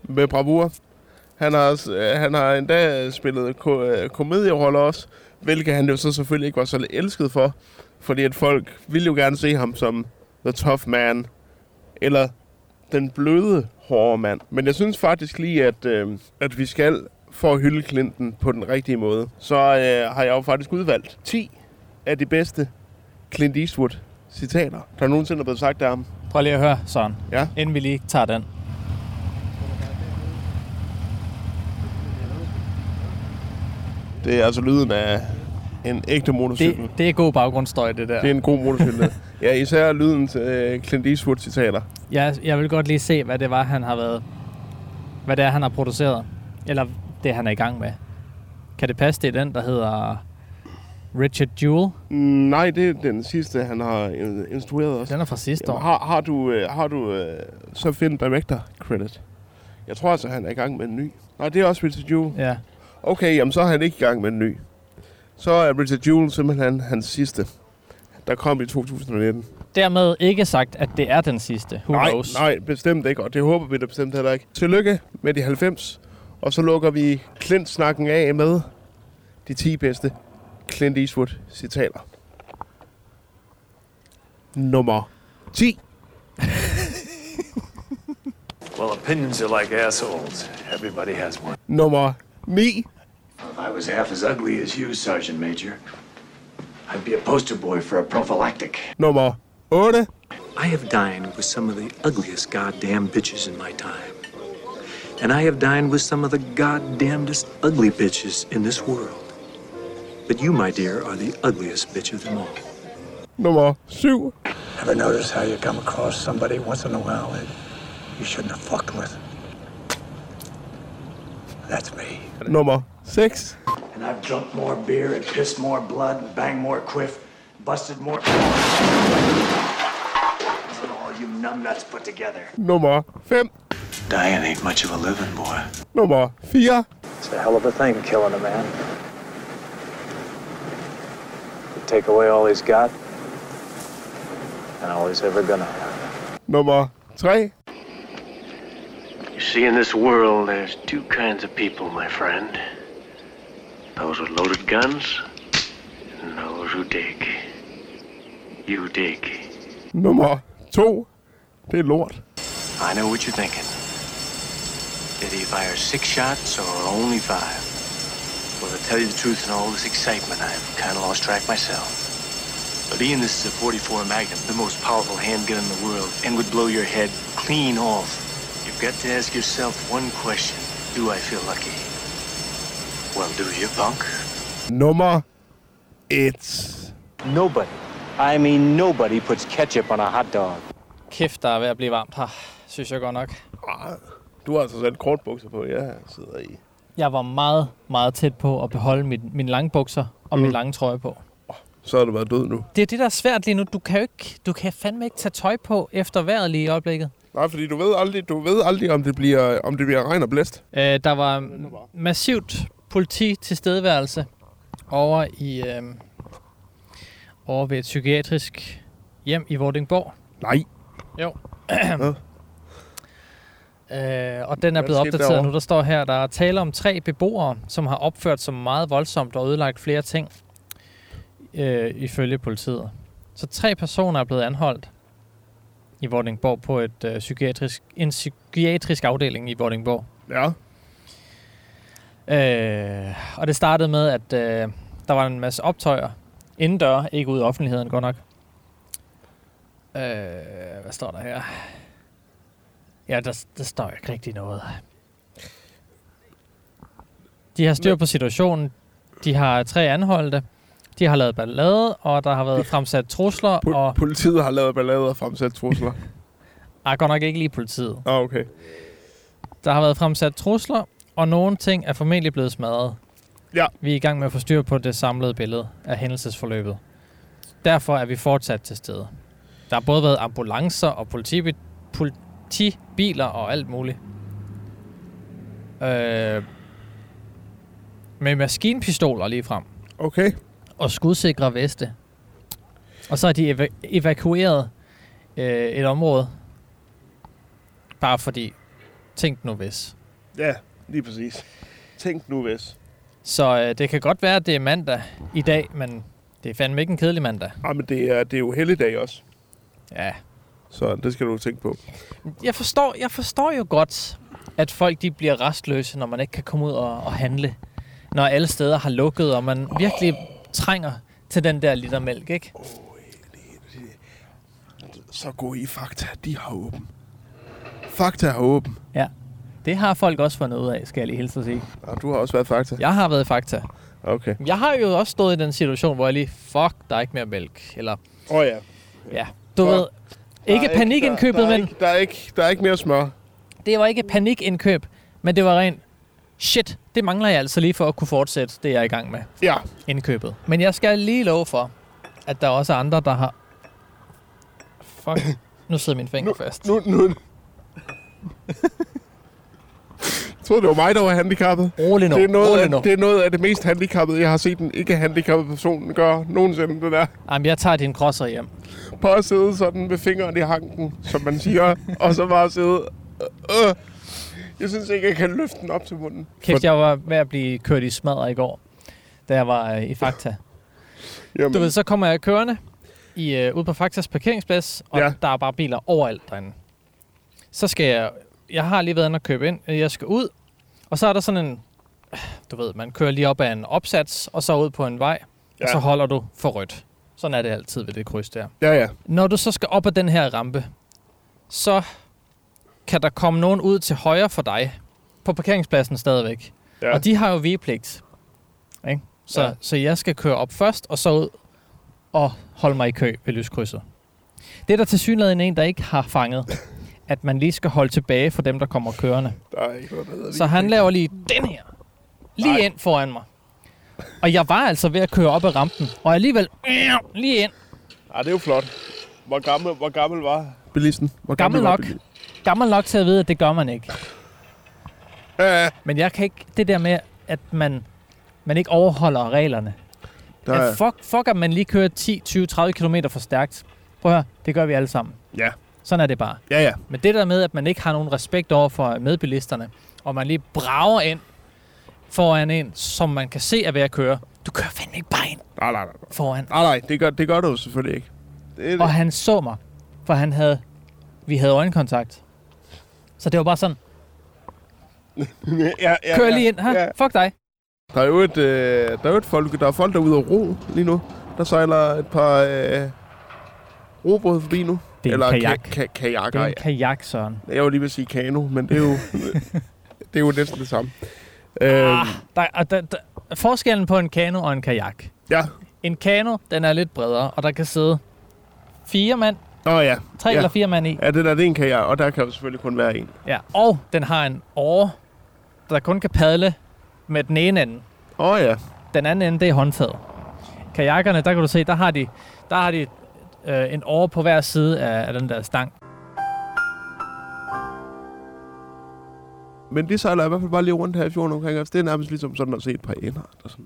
med bravur. Han har endda spillet komedieroller også, hvilket han jo så selvfølgelig ikke var så elsket for, fordi at folk ville jo gerne se ham som the tough man, eller den bløde, hårde mand. Men jeg synes faktisk lige, at vi skal, for at hylde Clinton på den rigtige måde, så har jeg jo faktisk udvalgt 10 af de bedste Clint Eastwood-citater, der nogensinde er blevet sagt af ham. Prøv lige at høre, Søren, ja? Inden vi lige tager den. Det er altså lyden af en ægte motorcykel. Det er god baggrundsstøj, det der. Det er en god motorcykel. Ja, især lyden til Clint Eastwood-citater. Jeg vil godt lige se, hvad det var, han har været. Hvad det er, han har produceret. Eller det, han er i gang med. Kan det passe, det er den, der hedder Richard Jewell? Nej, det er den sidste, han har instrueret også. Den er fra sidste år. Har du så film director credit? Jeg tror altså, han er i gang med en ny. Nej, det er også Richard Jewell. Ja. Okay, jamen så er han ikke i gang med en ny. Så er Richard Jewell simpelthen hans sidste, der kom i 2019. Dermed ikke sagt, at det er den sidste. Nej, bestemt ikke, og det håber vi da bestemt heller ikke. Tillykke med de 90, og så lukker vi Clint-snakken af med de 10 bedste Clint Eastwood-citater. Nummer 10. Well, opinions are like assholes. Everybody has one. Nummer 9. If I was half as ugly as you, Sergeant Major, I'd be a poster boy for a prophylactic. Nummer 8. I have dined with some of the ugliest goddamn bitches in my time. And I have dined with some of the goddamnedest ugly bitches in this world. But you, my dear, are the ugliest bitch of them all. Nummer 7. Ever notice how you come across somebody once in a while that you shouldn't have fucked with? That's me. Nummer 6. And I've drunk more beer and pissed more blood and banged more quiff, busted more. All you numbnuts put together. Nummer 5. Dying ain't much of a living, boy. Nummer 4. It's a hell of a thing killing a man. You take away all he's got, and all he's ever gonna have. Nummer 3. You see, in this world, there's two kinds of people, my friend. Those with loaded guns, and those who dig. You dig. Nummer 2. Det er lort. I know what you're thinking. Did he fire 6 shots or only 5? Well, to tell you the truth, in all this excitement, I've kind of lost track myself. But Ian, this is a 44 Magnum, the most powerful handgun in the world, and would blow your head clean off. You've got to ask yourself one question. Do I feel lucky? Well, do you, punk? Nummer 1. Nobody. I mean nobody puts ketchup on a hot dog. Kæft, der er ved at blive varmt her, synes jeg godt nok. Du har altså sådan kortbukser på, jeg sidder i. Jeg var meget, meget tæt på at beholde mine lange bukser og min lange trøje på. Så har du været død nu. Det er det, der er svært lige nu. Du kan fandme ikke tage tøj på efter vejret lige i øjeblikket. Nej, fordi du ved aldrig om det bliver regn og blæst. Der var massivt politi tilstedeværelse over i over ved et psykiatrisk hjem i Vordingborg. Nej. Jo. Og den er blevet opdateret derovre nu. Der står her, der er tale om 3 beboere, som har opført sig meget voldsomt og ødelagt flere ting, ifølge politiet. Så 3 personer er blevet anholdt i Vordingborg på et psykiatrisk afdeling i Vordingborg. Ja. Og det startede med, at der var en masse optøjer indendør, ikke ude i offentligheden, godt nok. Hvad står der her? Ja, der står ikke rigtig noget. De har styr på situationen. De har 3 anholdte. De har lavet ballade, og der har været fremsat trusler. Og politiet har lavet ballade og fremsat trusler? Ej, godt nok ikke lige politiet. Ah, okay. Der har været fremsat trusler, og nogle ting er formentlig blevet smadret. Ja. Vi er i gang med at få styr på det samlede billede af hændelsesforløbet. Derfor er vi fortsat til stede. Der har både været ambulancer og politibiler og alt muligt. Med maskinpistoler lige frem. Okay. Og skudsikre veste. Og så har de evakueret et område. Bare fordi, tænk nu hvis. Ja, lige præcis. Tænk nu hvis. Så det kan godt være, at det er mandag i dag, men det er fandme ikke en kedelig mandag. Ej, men det er jo helligdag også. Ja. Så det skal du tænke på. Jeg forstår jo godt, at folk de bliver restløse, når man ikke kan komme ud og handle. Når alle steder har lukket, og man virkelig trænger til den der liter mælk, ikke? Oh, så går I Fakta, de har åben. Fakta har åben. Ja, det har folk også fundet ud af, skal jeg lige helst at sige. Og du har også været Fakta? Jeg har været Fakta. Okay. Jeg har jo også stået i den situation, hvor jeg lige, fuck, der er ikke mere mælk. Eller, ja. Ja, du ved, ikke panikindkøbet, men... Der er ikke mere smør. Det var ikke panikindkøb, men det var rent... Shit, det mangler jeg altså lige for at kunne fortsætte det, jeg er i gang med. Ja. Indkøbet. Men jeg skal lige love for, at der også er andre, der har... Fuck, nu sidder min finger fast. Nu. Jeg troede, det var mig, der var handicappet. Rolig nu. Det er noget af det mest handicappede, jeg har set en ikke-handicappet person gøre nogensinde, det der. Jamen, jeg tager din crosser hjem. På at sidde sådan med fingeren i hanken, som man siger, og så bare sidde... Jeg synes ikke, jeg kan løfte den op til munden. Kæft, jeg var ved at blive kørt i smadret i går, da jeg var i Fakta. Du ved, så kommer jeg kørende ude på Faktas parkeringsplads, og ja, der er bare biler overalt derinde. Så skal jeg... Jeg har lige været inde og købe ind. Jeg skal ud, og så er der sådan en... Du ved, man kører lige op ad en opsats, og så ud på en vej, ja, og så holder du for rødt. Sådan er det altid ved det kryds der. Ja, ja. Når du så skal op ad den her rampe, så... kan der komme nogen ud til højre for dig på parkeringspladsen stadigvæk. Ja. Og de har jo vigepligt. Ikke? Så, ja, så jeg skal køre op først, og så ud og holde mig i kø ved lyskrydset. Det er der tilsyneladende en, der ikke har fanget, at man lige skal holde tilbage for dem, der kommer kørende. Så han laver lige den her. Lige ind foran mig. Og jeg var altså ved at køre op ad rampen, og alligevel lige ind. Ej, det er jo flot. Hvor gammel var bilisten? Gammel nok til at vide, at det gør man ikke. Men jeg kan ikke det der med, at man ikke overholder reglerne. At fuck, at man lige kører 10, 20, 30 km for stærkt. Prøv at høre, det gør vi alle sammen. Ja. Sådan er det bare. Ja, ja. Men det der med, at man ikke har nogen respekt over for medbilisterne, og man lige brager ind foran en, som man kan se er ved at køre. Du kører fandme ikke bare ind foran. Nej, det gør du selvfølgelig ikke. Det. Og han så mig, for vi havde øjenkontakt. Så det var bare sådan. Ja, kør lige ind. Ja. Fuck dig. Der er jo et folk, der er folk derude og ro lige nu. Der sejler et par robåde forbi nu. Det er kajak. Det er en kajak, Søren. Jeg vil lige vil sige kano, men det er jo, det er jo næsten det samme. Der forskellen på en kano og en kajak. Ja. En kano, den er lidt bredere, og der kan sidde 4 mand. Ja. 3 eller 4 mand i. Ja, det er en kajak, og der kan jo selvfølgelig kun være en. Ja, og den har en åre, der kun kan padle med den ene ende. Ja. Den anden ende, det er håndtaget. Kajakkerne, der kan du se, der har de en åre på hver side af den der stang. Men det sejler i hvert fald bare lige rundt her i fjorden omkring os. Det er nærmest ligesom sådan at se et par ender. Sådan.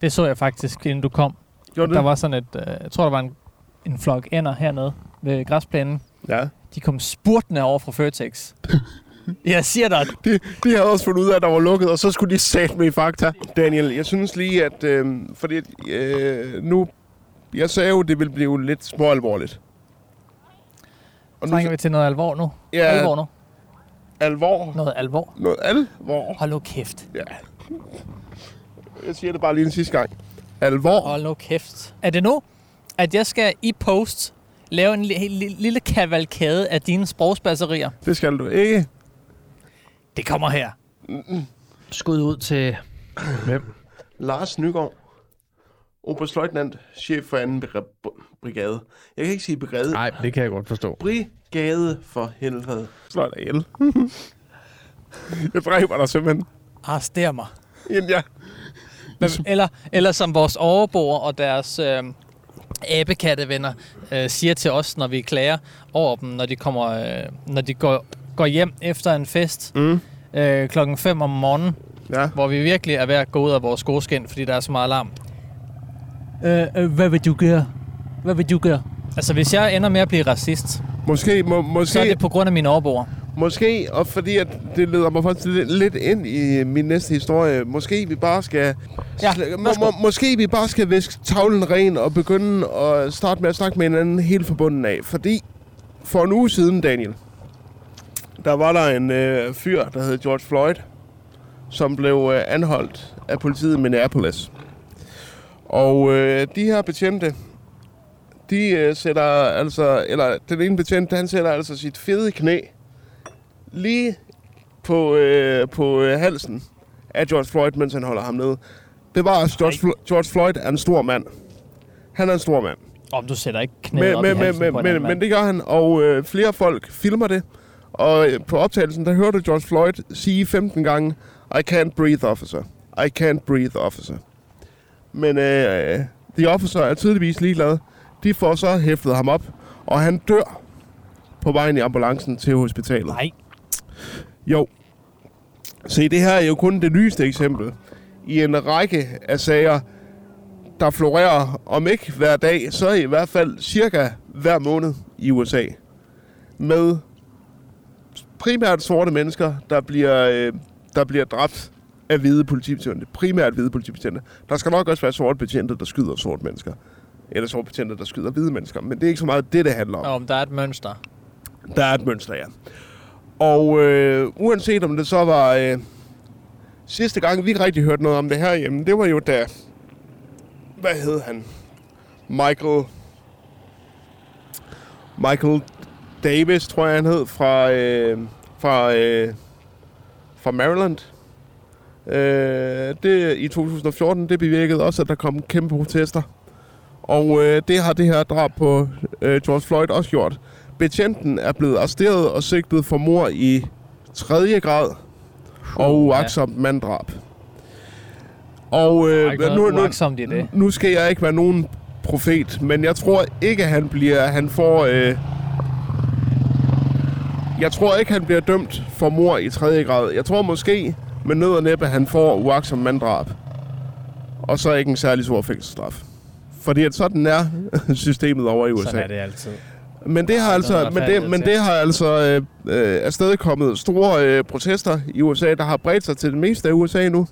Det så jeg faktisk, inden du kom. Der var sådan et, jeg tror der var en flok ender hernede ved græsplænen. Ja. De kom spurtende over fra Føtex. Jeg siger dig. De havde også fundet ud af, at der var lukket, og så skulle de sætte med i Fakta. Daniel, jeg synes lige, at fordi nu... Jeg sagde jo, det ville blive lidt småalvorligt. Og trænger vi til noget alvor nu? Ja. Alvor nu. Alvor? Noget alvor. Noget alvor. Hold nu kæft. Ja. Jeg siger det bare lige den sidste gang. Alvor. Hold nu kæft. Er det nu, at jeg skal i post lave en lille kavalkade af dine sprogsbasserier? Det skal du ikke. Det kommer her. Mm-mm. Skud ud til... Hvem? Lars Nygaard. Oberstløjtnant, chef for 2. brigade. Jeg kan ikke sige brigade. Nej, det kan jeg godt forstå. Brigade for helvede. Slå dig ihjel. Jeg dræber dig simpelthen. Arrester mig. Jamen ja. Eller som vores overboer og deres æbekattevenner siger til os, når vi klager over dem, når de kommer, når de går hjem efter en fest klokken 5 om morgenen, ja. Hvor vi virkelig er ved at gå ud af vores godskind, fordi der er så meget larm. Hvad vil du gøre? Hvad vil du gøre? Altså, hvis jeg ender med at blive racist, måske, så er det på grund af mine overboer. Måske, og fordi at det leder mig faktisk lidt ind i min næste historie. Måske vi bare skal... Ja, måske vi bare skal væske tavlen ren og begynde at starte med at snakke med hinanden helt fra bunden af. Fordi for en uge siden, Daniel, der var der en fyr, der hed George Floyd, som blev anholdt af politiet i Minneapolis. Og de her betjente, de sætter altså, eller den ene betjent, han sætter altså sit fede knæ lige på halsen af George Floyd, mens han holder ham nede. Bevares, George Floyd er en stor mand. Han er en stor mand. Om du sætter ikke knæet op i halsen på en anden mand. Men det gør han, og flere folk filmer det. Og på optagelsen, der hørte George Floyd sige 15 gange, I can't breathe, officer. I can't breathe, officer. Men de officer er tydeligvis ligeglade. De får så hæftet ham op, og han dør på vejen i ambulancen til hospitalet. Nej. Jo. Se, det her er jo kun det nyeste eksempel i en række af sager, der florerer om ikke hver dag, så i hvert fald cirka hver måned i USA. Med primært sorte mennesker, der bliver dræbt af hvide politibetjente. Primært hvide politibetjente. Der skal nok også være sorte betjente, der skyder sorte mennesker. Eller sorte betjente, der skyder hvide mennesker. Men det er ikke så meget det handler om. Om der er et mønster. Der er et mønster, ja. Og uanset om det så var... sidste gang, vi ikke rigtig hørte noget om det herhjemme, det var jo da... Hvad hed han? Michael Davis, tror jeg han hed, fra Maryland. Det i 2014, det bevirkede også, at der kom kæmpe protester. Og det har det her drab på George Floyd også gjort. Betjenten er blevet arresteret og sigtet for mord i 3. grad og uagtsomt manddrab. Og nu skal jeg ikke være nogen profet, men jeg tror ikke, han bliver dømt for mord i 3. grad. Jeg tror måske med nød og næppe, han får uagtsom manddrab. Og så ikke en særlig stor fængselsstraf. Fordi at sådan er systemet over i USA. Sådan er det altid. Men det har altså, afstedkommet store protester i USA, der har bredt sig til det meste af USA nu.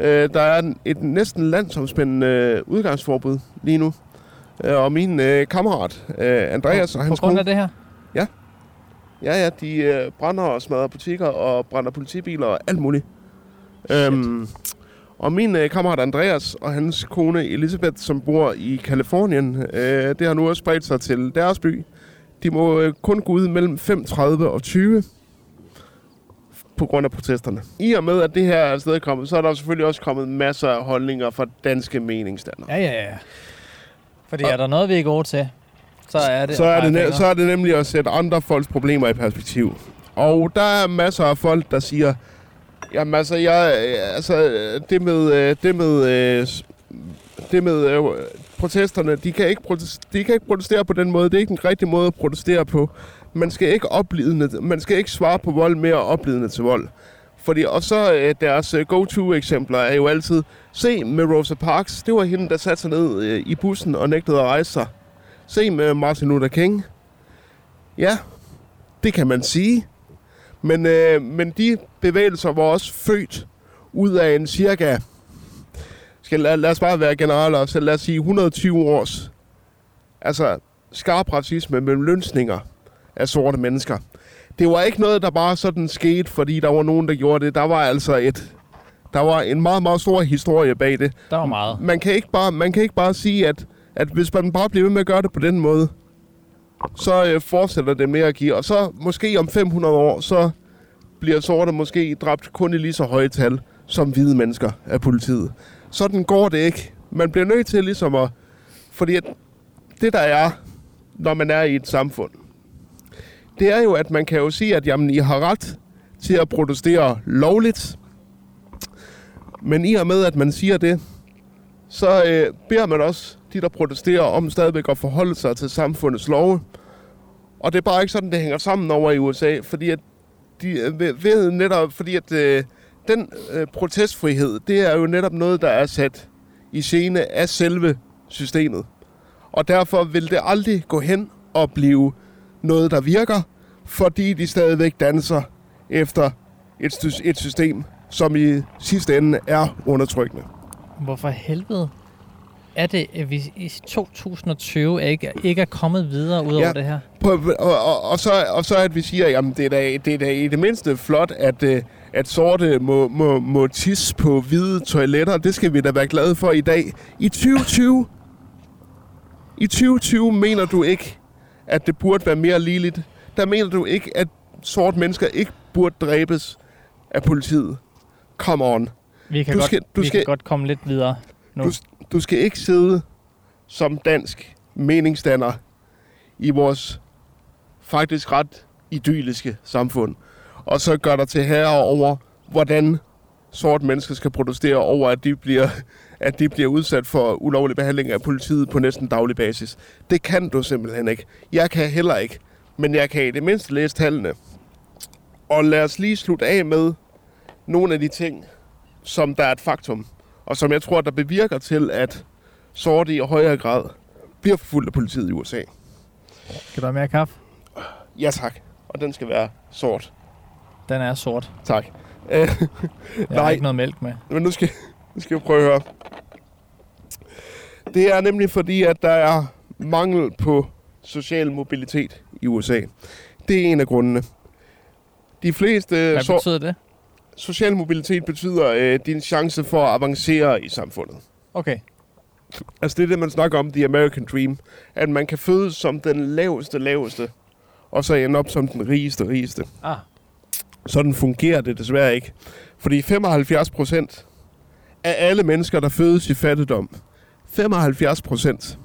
Der er et næsten landsomspændende udgangsforbud lige nu. Og min kammerat, Andreas og hans kone... På grund af det her? Ja. Ja, de brænder og smadrer butikker og brænder politibiler og alt muligt. Og min kammerat Andreas og hans kone Elisabeth, som bor i Kalifornien, det har nu også spredt sig til deres by. De må kun gå ud mellem 5:30 og 20 på grund af protesterne. I og med, at det her er afstedkommet, så er der selvfølgelig også kommet masser af holdninger fra danske meningsdannere. Ja. Fordi er der noget, vi er gode til, så er det nemlig at sætte andre folks problemer i perspektiv. Og der er masser af folk, der siger... Jamen altså, det med protesterne, de kan ikke protestere på den måde. Det er ikke den rigtige måde at protestere på. Man skal ikke opblidende, man skal ikke svare på vold mere opblidende til vold. Fordi, og så deres go-to-eksempler er jo altid, se med Rosa Parks, det var hende, der satte sig ned i bussen og nægtede at rejse sig. Se med Martin Luther King. Ja, det kan man sige. Men de bevægelser var også født ud af en cirka, lad os bare være generaler, så lad os sige 120 års, altså skarp racisme mellem lønsninger af sorte mennesker. Det var ikke noget, der bare sådan skete, fordi der var nogen, der gjorde det. Der var en meget, meget stor historie bag det. Der var meget. Man kan ikke bare sige, at hvis man bare bliver ved med at gøre det på den måde, så fortsætter det med at give. Og så måske om 500 år, så bliver sorte måske dræbt kun i lige så høje tal som hvide mennesker af politiet. Sådan går det ikke. Man bliver nødt til ligesom at... Fordi at det, der er, når man er i et samfund, det er jo, at man kan jo sige, at jamen, I har ret til at protestere lovligt. Men i og med, at man siger det, så beder man også de, der protesterer, om stadigvæk at forholde sig til samfundets love. Og det er bare ikke sådan, det hænger sammen over i USA, fordi at de ved netop, fordi at den protestfrihed, det er jo netop noget, der er sat i scene af selve systemet. Og derfor vil det aldrig gå hen og blive noget, der virker, fordi de stadigvæk danser efter et system, som i sidste ende er undertrykkende. Hvorfor helvede er det, at vi i 2020 ikke er kommet videre ud over det her? Og så at vi siger, jamen det er da i det mindste flot, at sorte må tisse på hvide toiletter. Det skal vi da være glade for i dag. I 2020 mener du ikke, at det burde være mere ligeligt? Der mener du ikke, at sorte mennesker ikke burde dræbes af politiet? Come on. Vi kan godt komme lidt videre nu. Du skal ikke sidde som dansk meningsdanner i vores faktisk ret idylliske samfund, og så gør dig til herre over, hvordan sorte mennesker skal protestere over, at de bliver udsat for ulovlig behandling af politiet på næsten daglig basis. Det kan du simpelthen ikke. Jeg kan heller ikke, men jeg kan i det mindste læse tallene. Og lad os lige slutte af med nogle af de ting, som der er et faktum, og som jeg tror, der bevirker til, at sorte i højere grad bliver forfulgt af politiet i USA. Skal der være mere kaffe? Ja, tak. Og den skal være sort. Den er sort. Tak. Jeg har ikke noget mælk med. Men nu skal vi prøve at høre. Det er nemlig fordi, at der er mangel på social mobilitet i USA. Det er en af grundene. De fleste... Hvad betyder det? Social mobilitet betyder din chance for at avancere i samfundet. Okay. Altså det er det, man snakker om, the American Dream. At man kan fødes som den laveste, og så ende op som den rigeste. Ah. Sådan fungerer det desværre ikke. Fordi 75% af alle mennesker, der fødes i fattigdom, 75%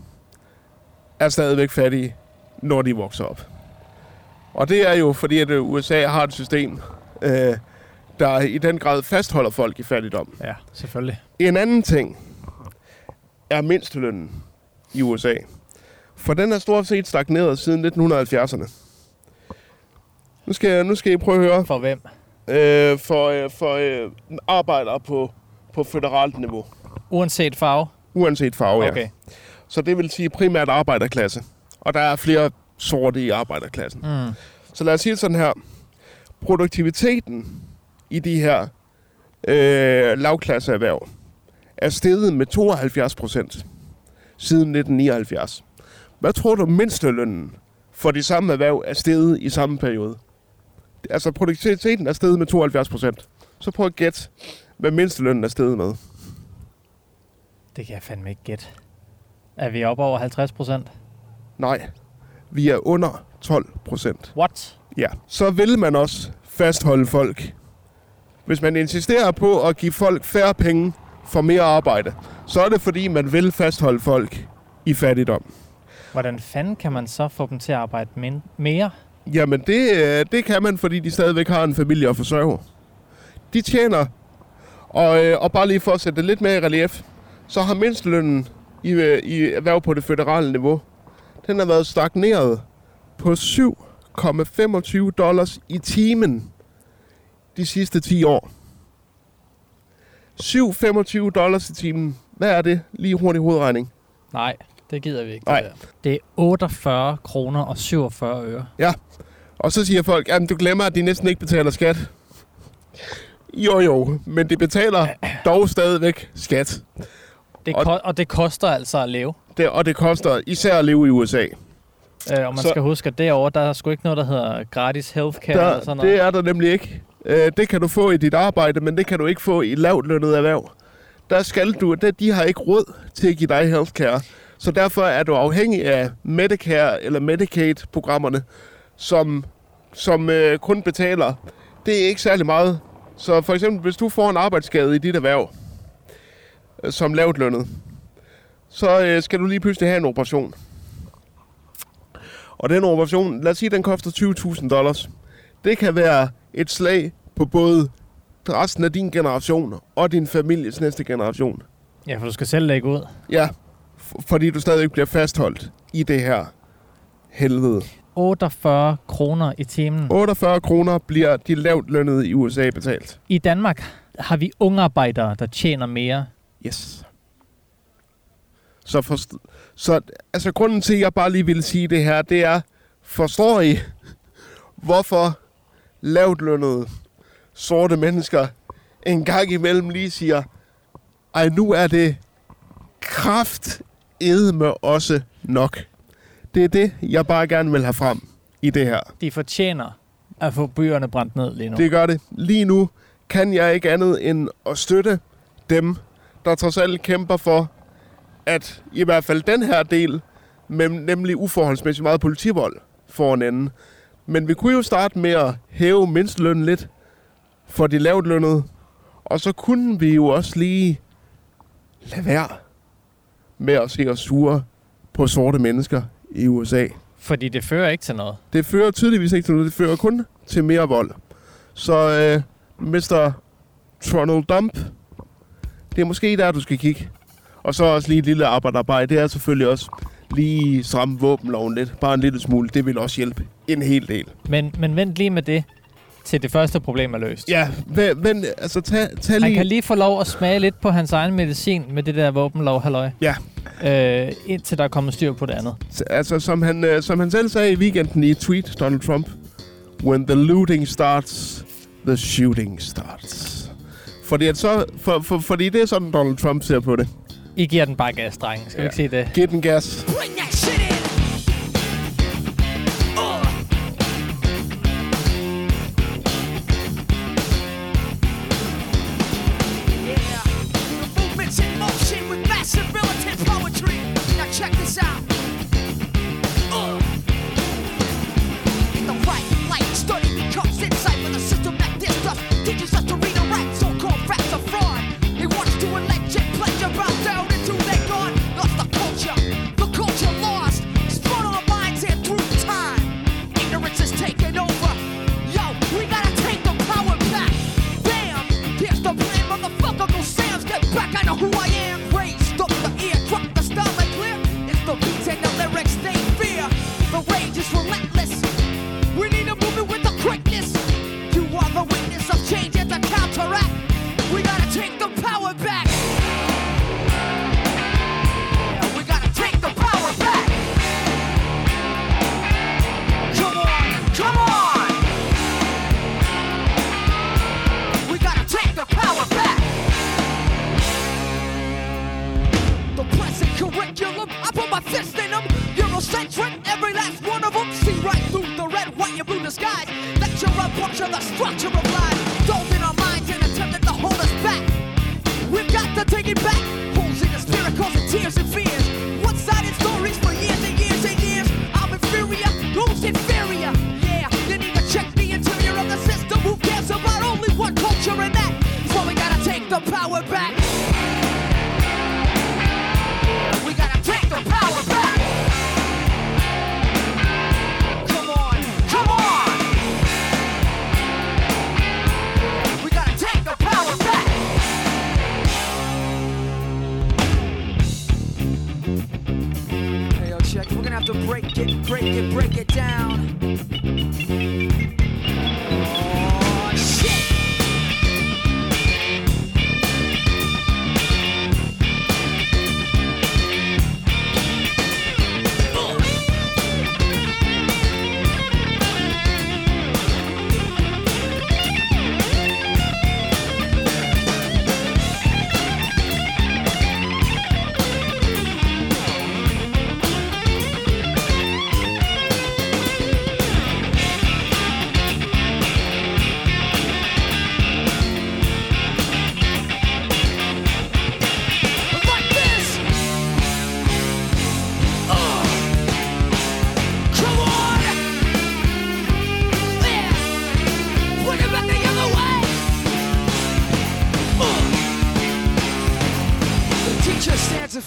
er stadigvæk fattige, når de vokser op. Og det er jo fordi, at USA har et system, der i den grad fastholder folk i fattigdom. Ja, selvfølgelig. En anden ting er mindstelønnen i USA. For den er stort set stagneret siden 1970'erne. Nu skal I prøve at høre. For hvem? For arbejdere på føderalt niveau. Uanset farve? Uanset farve, okay. Ja. Så det vil sige primært arbejderklasse. Og der er flere sorte i arbejderklassen. Mm. Så lad os sige sådan her. Produktiviteten i de her lavklasseerhverv er steget med 72% siden 1979. Hvad tror du mindstelønnen for de samme erhverv er steget i samme periode? Altså produktiviteten er steget med 72%. Så prøv at gætte, hvad mindstelønnen er steget med. Det kan jeg fandme ikke gætte. Er vi oppe over 50%? Nej, vi er under 12%. What? Ja, så vil man også fastholde folk. Hvis man insisterer på at give folk færre penge for mere arbejde, så er det fordi, man vil fastholde folk i fattigdom. Hvordan fanden kan man så få dem til at arbejde mere? Jamen det kan man, fordi de stadigvæk har en familie at forsørge. De tjener, og bare lige for at sætte det lidt mere i relief, så har mindstelønnen i erhverv på det føderale niveau, den har været stagneret på 7,8 $7,25 i timen de sidste 10 år. $7,25 i timen. Hvad er det? Lige hurtig hovedregning. Nej, det gider vi ikke. Det, det er 48 kroner og 47 øre. Ja, og så siger folk, at du glemmer, at de næsten ikke betaler skat. Jo jo, men de betaler dog stadigvæk skat. Det og det koster altså at leve. Det, og det koster især at leve i USA. Og man skal huske, at derovre, der er sgu ikke noget, der hedder gratis healthcare der, eller sådan noget. Det er der nemlig ikke. Det kan du få i dit arbejde, men det kan du ikke få i lavtlønnet erhverv. Der skal du, de har ikke råd til at give dig healthcare. Så derfor er du afhængig af Medicare eller Medicaid-programmerne, som kun betaler. Det er ikke særlig meget. Så for eksempel, hvis du får en arbejdsskade i dit erhverv, som lavtlønnet, så skal du lige pludselig have en operation. Og den operation, lad os sige, den koster $20,000. Det kan være et slag på både resten af din generation og din families næste generation. Ja, for du skal selv lægge ud. Ja, fordi du stadig bliver fastholdt i det her helvede. 48 kroner i timen. 48 kroner bliver de lavt lønnede i USA betalt. I Danmark har vi ungarbejdere, der tjener mere. Yes. Så altså grunden til, at jeg bare lige ville sige det her, det er, forstår I, hvorfor lavt lønnede sorte mennesker en gang imellem lige siger, ej, nu er det kraftedme også nok. Det er det, jeg bare gerne vil have frem i det her. De fortjener at få byerne brændt ned lige nu. Det gør det. Lige nu kan jeg ikke andet end at støtte dem, der trods alt kæmper for, at i hvert fald den her del, nemlig uforholdsmæssigt meget politivold, får en anden. Men vi kunne jo starte med at hæve mindstlønnen lidt for de lavtlønnede, og så kunne vi jo også lige lade være med at se os sure på sorte mennesker i USA. Fordi det fører ikke til noget. Det fører tydeligvis ikke til noget. Det fører kun til mere vold. Så Mr. Donald Trump, det er måske der, du skal kigge. Og så også lige et lille arbejderarbejde. Det er selvfølgelig også lige stramme våbenloven lidt. Bare en lille smule. Det vil også hjælpe en hel del. Men vent lige med det, til det første problem er løst. Ja, vent. Altså, tag lige... Han kan lige få lov at smage lidt på hans egen medicin med det der våbenlov, halløj. Ja. Indtil der er kommet styr på det andet. Altså, som han selv sagde i weekenden i et tweet, Donald Trump. When the looting starts, the shooting starts. Fordi det er sådan, Donald Trump ser på det. I giver den bare gas, dreng. Skal vi ikke sige det? Giv den gas.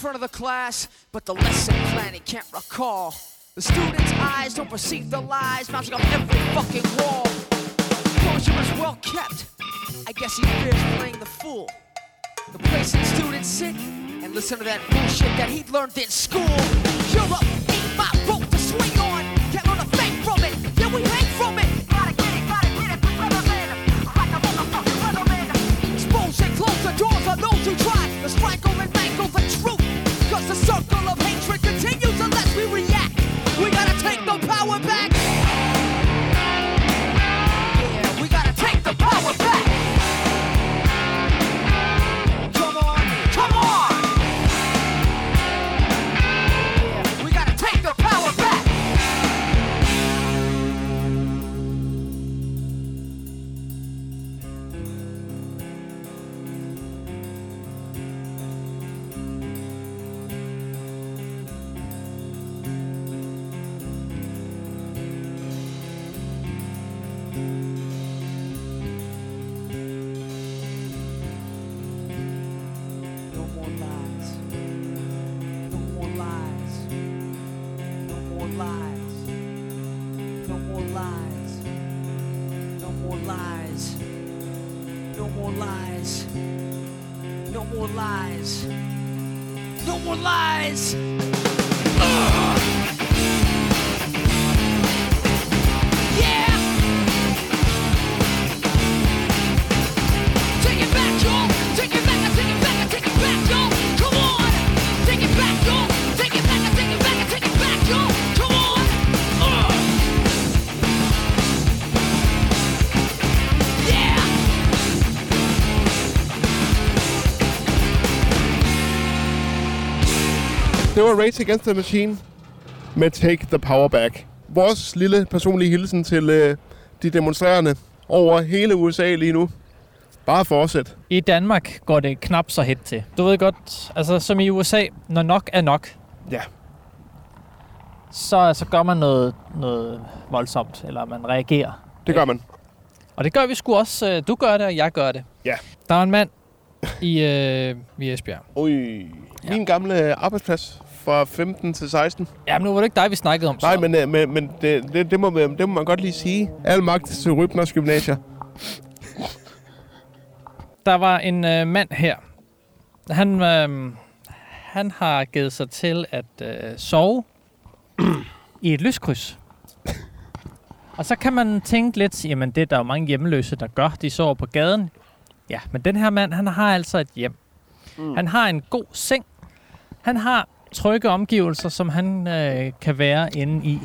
front of the class, but the lesson plan he can't recall. The students' eyes don't perceive the lies mounting on every fucking wall. Closure is well kept. I guess he fears playing the fool. The place the students sit and listen to that bullshit that he learned in school. Europe ain't my rope to swing on. Can't learn a thing from it. Yeah, we hang from it. Gotta get it, relevant. Like a motherfucking relevant. Expose and close the doors on those who try to strangle and mangle the truth. Cause the circle of hatred continues unless we react. We gotta take the power back. Yeah, we gotta take the power back. Come on! Yeah, we gotta take the power back! Det var Rage Against the Machine med Take the Power Back. Vores lille personlige hilsen til de demonstrerende over hele USA lige nu. Bare fortsæt. I Danmark går det knap så hit til. Du ved godt, altså som i USA, når nok er nok. Ja. Så gør man noget voldsomt, eller man reagerer. Det gør man. Og det gør vi sgu også. Du gør det, og jeg gør det. Ja. Der er en mand i Esbjerg. Ui. Ja. Min gamle arbejdsplads fra 15 til 16. Jamen nu var det ikke dig, vi snakkede om. Så. Nej, men det må man godt lige sige. Al magt til Rybners Gymnasier. Der var en mand her. Han har givet sig til at sove i et lyskryds. Og så kan man tænke lidt, jamen det er der jo mange hjemløse, der gør. De sover på gaden. Ja, men den her mand, han har altså et hjem. Mm. Han har en god seng. Han har trygge omgivelser, som han kan være inde i,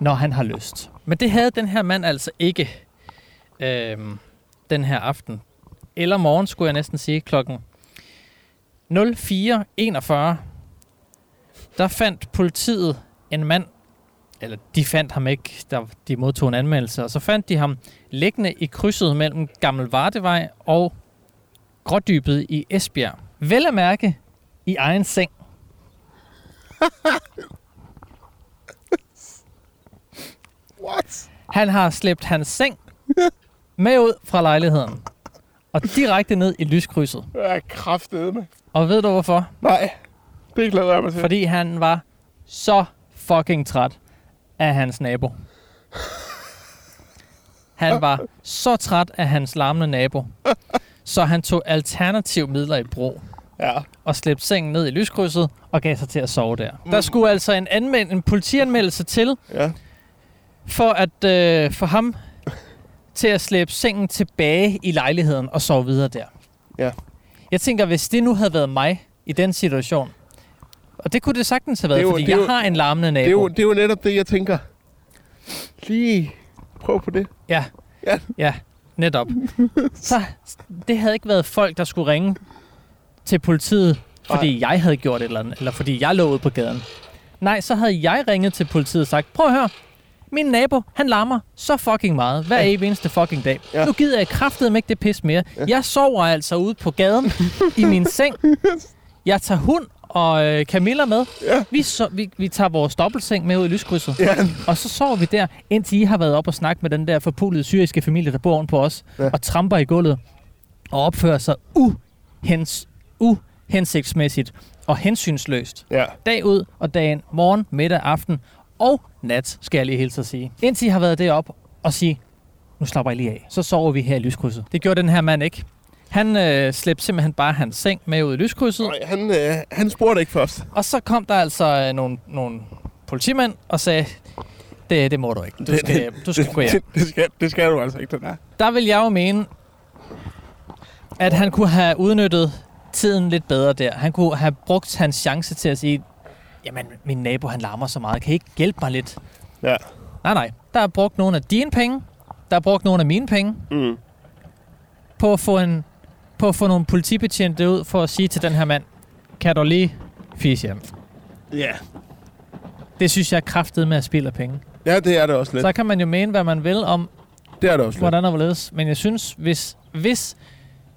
når han har lyst. Men det havde den her mand altså ikke den her aften. Eller morgen, skulle jeg næsten sige, klokken 04.41. Der fandt politiet en mand, eller de fandt ham ikke, da de modtog en anmeldelse. Og så fandt de ham liggende i krydset mellem Gammel Vardevej og Grådybet i Esbjerg. Vel at mærke i egen seng. What? Han har slæbt hans seng med ud fra lejligheden. Og direkte ned i lyskrydset. Jeg er kraftedeme. Og ved du hvorfor? Nej, det glæder jeg mig til. Fordi han var så fucking træt af hans nabo. Han var så træt af hans larmende nabo. Så han tog alternative midler i brug. Ja. Og slæbte sengen ned i lyskrydset og gav sig til at sove der. Der skulle altså en politianmeldelse til, ja, for at få ham til at slæbe sengen tilbage i lejligheden og sove videre der. Ja. Jeg tænker, hvis det nu havde været mig i den situation, og det kunne det sagtens have været, fordi jeg har en larmende nabo. Det er jo netop det, jeg tænker. Lige prøv på det. Ja. Netop. Så det havde ikke været folk, der skulle ringe til politiet, fordi jeg havde gjort et eller andet, eller fordi jeg lå ude på gaden. Nej, så havde jeg ringet til politiet og sagt, prøv at høre, min nabo, han larmer så fucking meget hver eneste fucking dag. Ja. Nu gider jeg kraftedeme ikke det pis mere. Ja. Jeg sover altså ude på gaden i min seng. Jeg tager hund og Camilla med. Ja. Vi tager vores dobbeltseng med ud i lyskrydset. Ja. Og så sover vi der, indtil I har været op og snakket med den der forpulede syriske familie, der bor ovenpå os, og tramper i gulvet og opfører sig uhensynligt hensigtsmæssigt og hensynsløst. Ja. Dag ud og dagen, morgen, middag, aften og nat, skal jeg lige hilse at sige. Indtil I har været deroppe og sige, nu slapper jeg lige af. Så sover vi her i lyskrydset. Det gjorde den her mand ikke. Han slæbte simpelthen bare hans seng med ud i lyskrydset. Nej, han spurgte ikke først. Og så kom der altså nogle politimænd og sagde, det må du ikke. Du skal gå hjem. Det skal du altså ikke, den er. Der vil jeg jo mene, at han kunne have udnyttet tiden lidt bedre der. Han kunne have brugt hans chance til at sige, jamen, min nabo, han larmer så meget. Kan I ikke hjælpe mig lidt? Ja. Nej. Der er brugt nogle af dine penge. Der er brugt nogle af mine penge. Mm. På at få nogle politibetjente ud for at sige til den her mand, kan du lige fise hjem? Ja. Yeah. Det synes jeg er kraftet med at spille penge. Ja, det er det også lidt. Så kan man jo mene, hvad man vil om, det er det også hvordan og hvorledes. Men jeg synes, hvis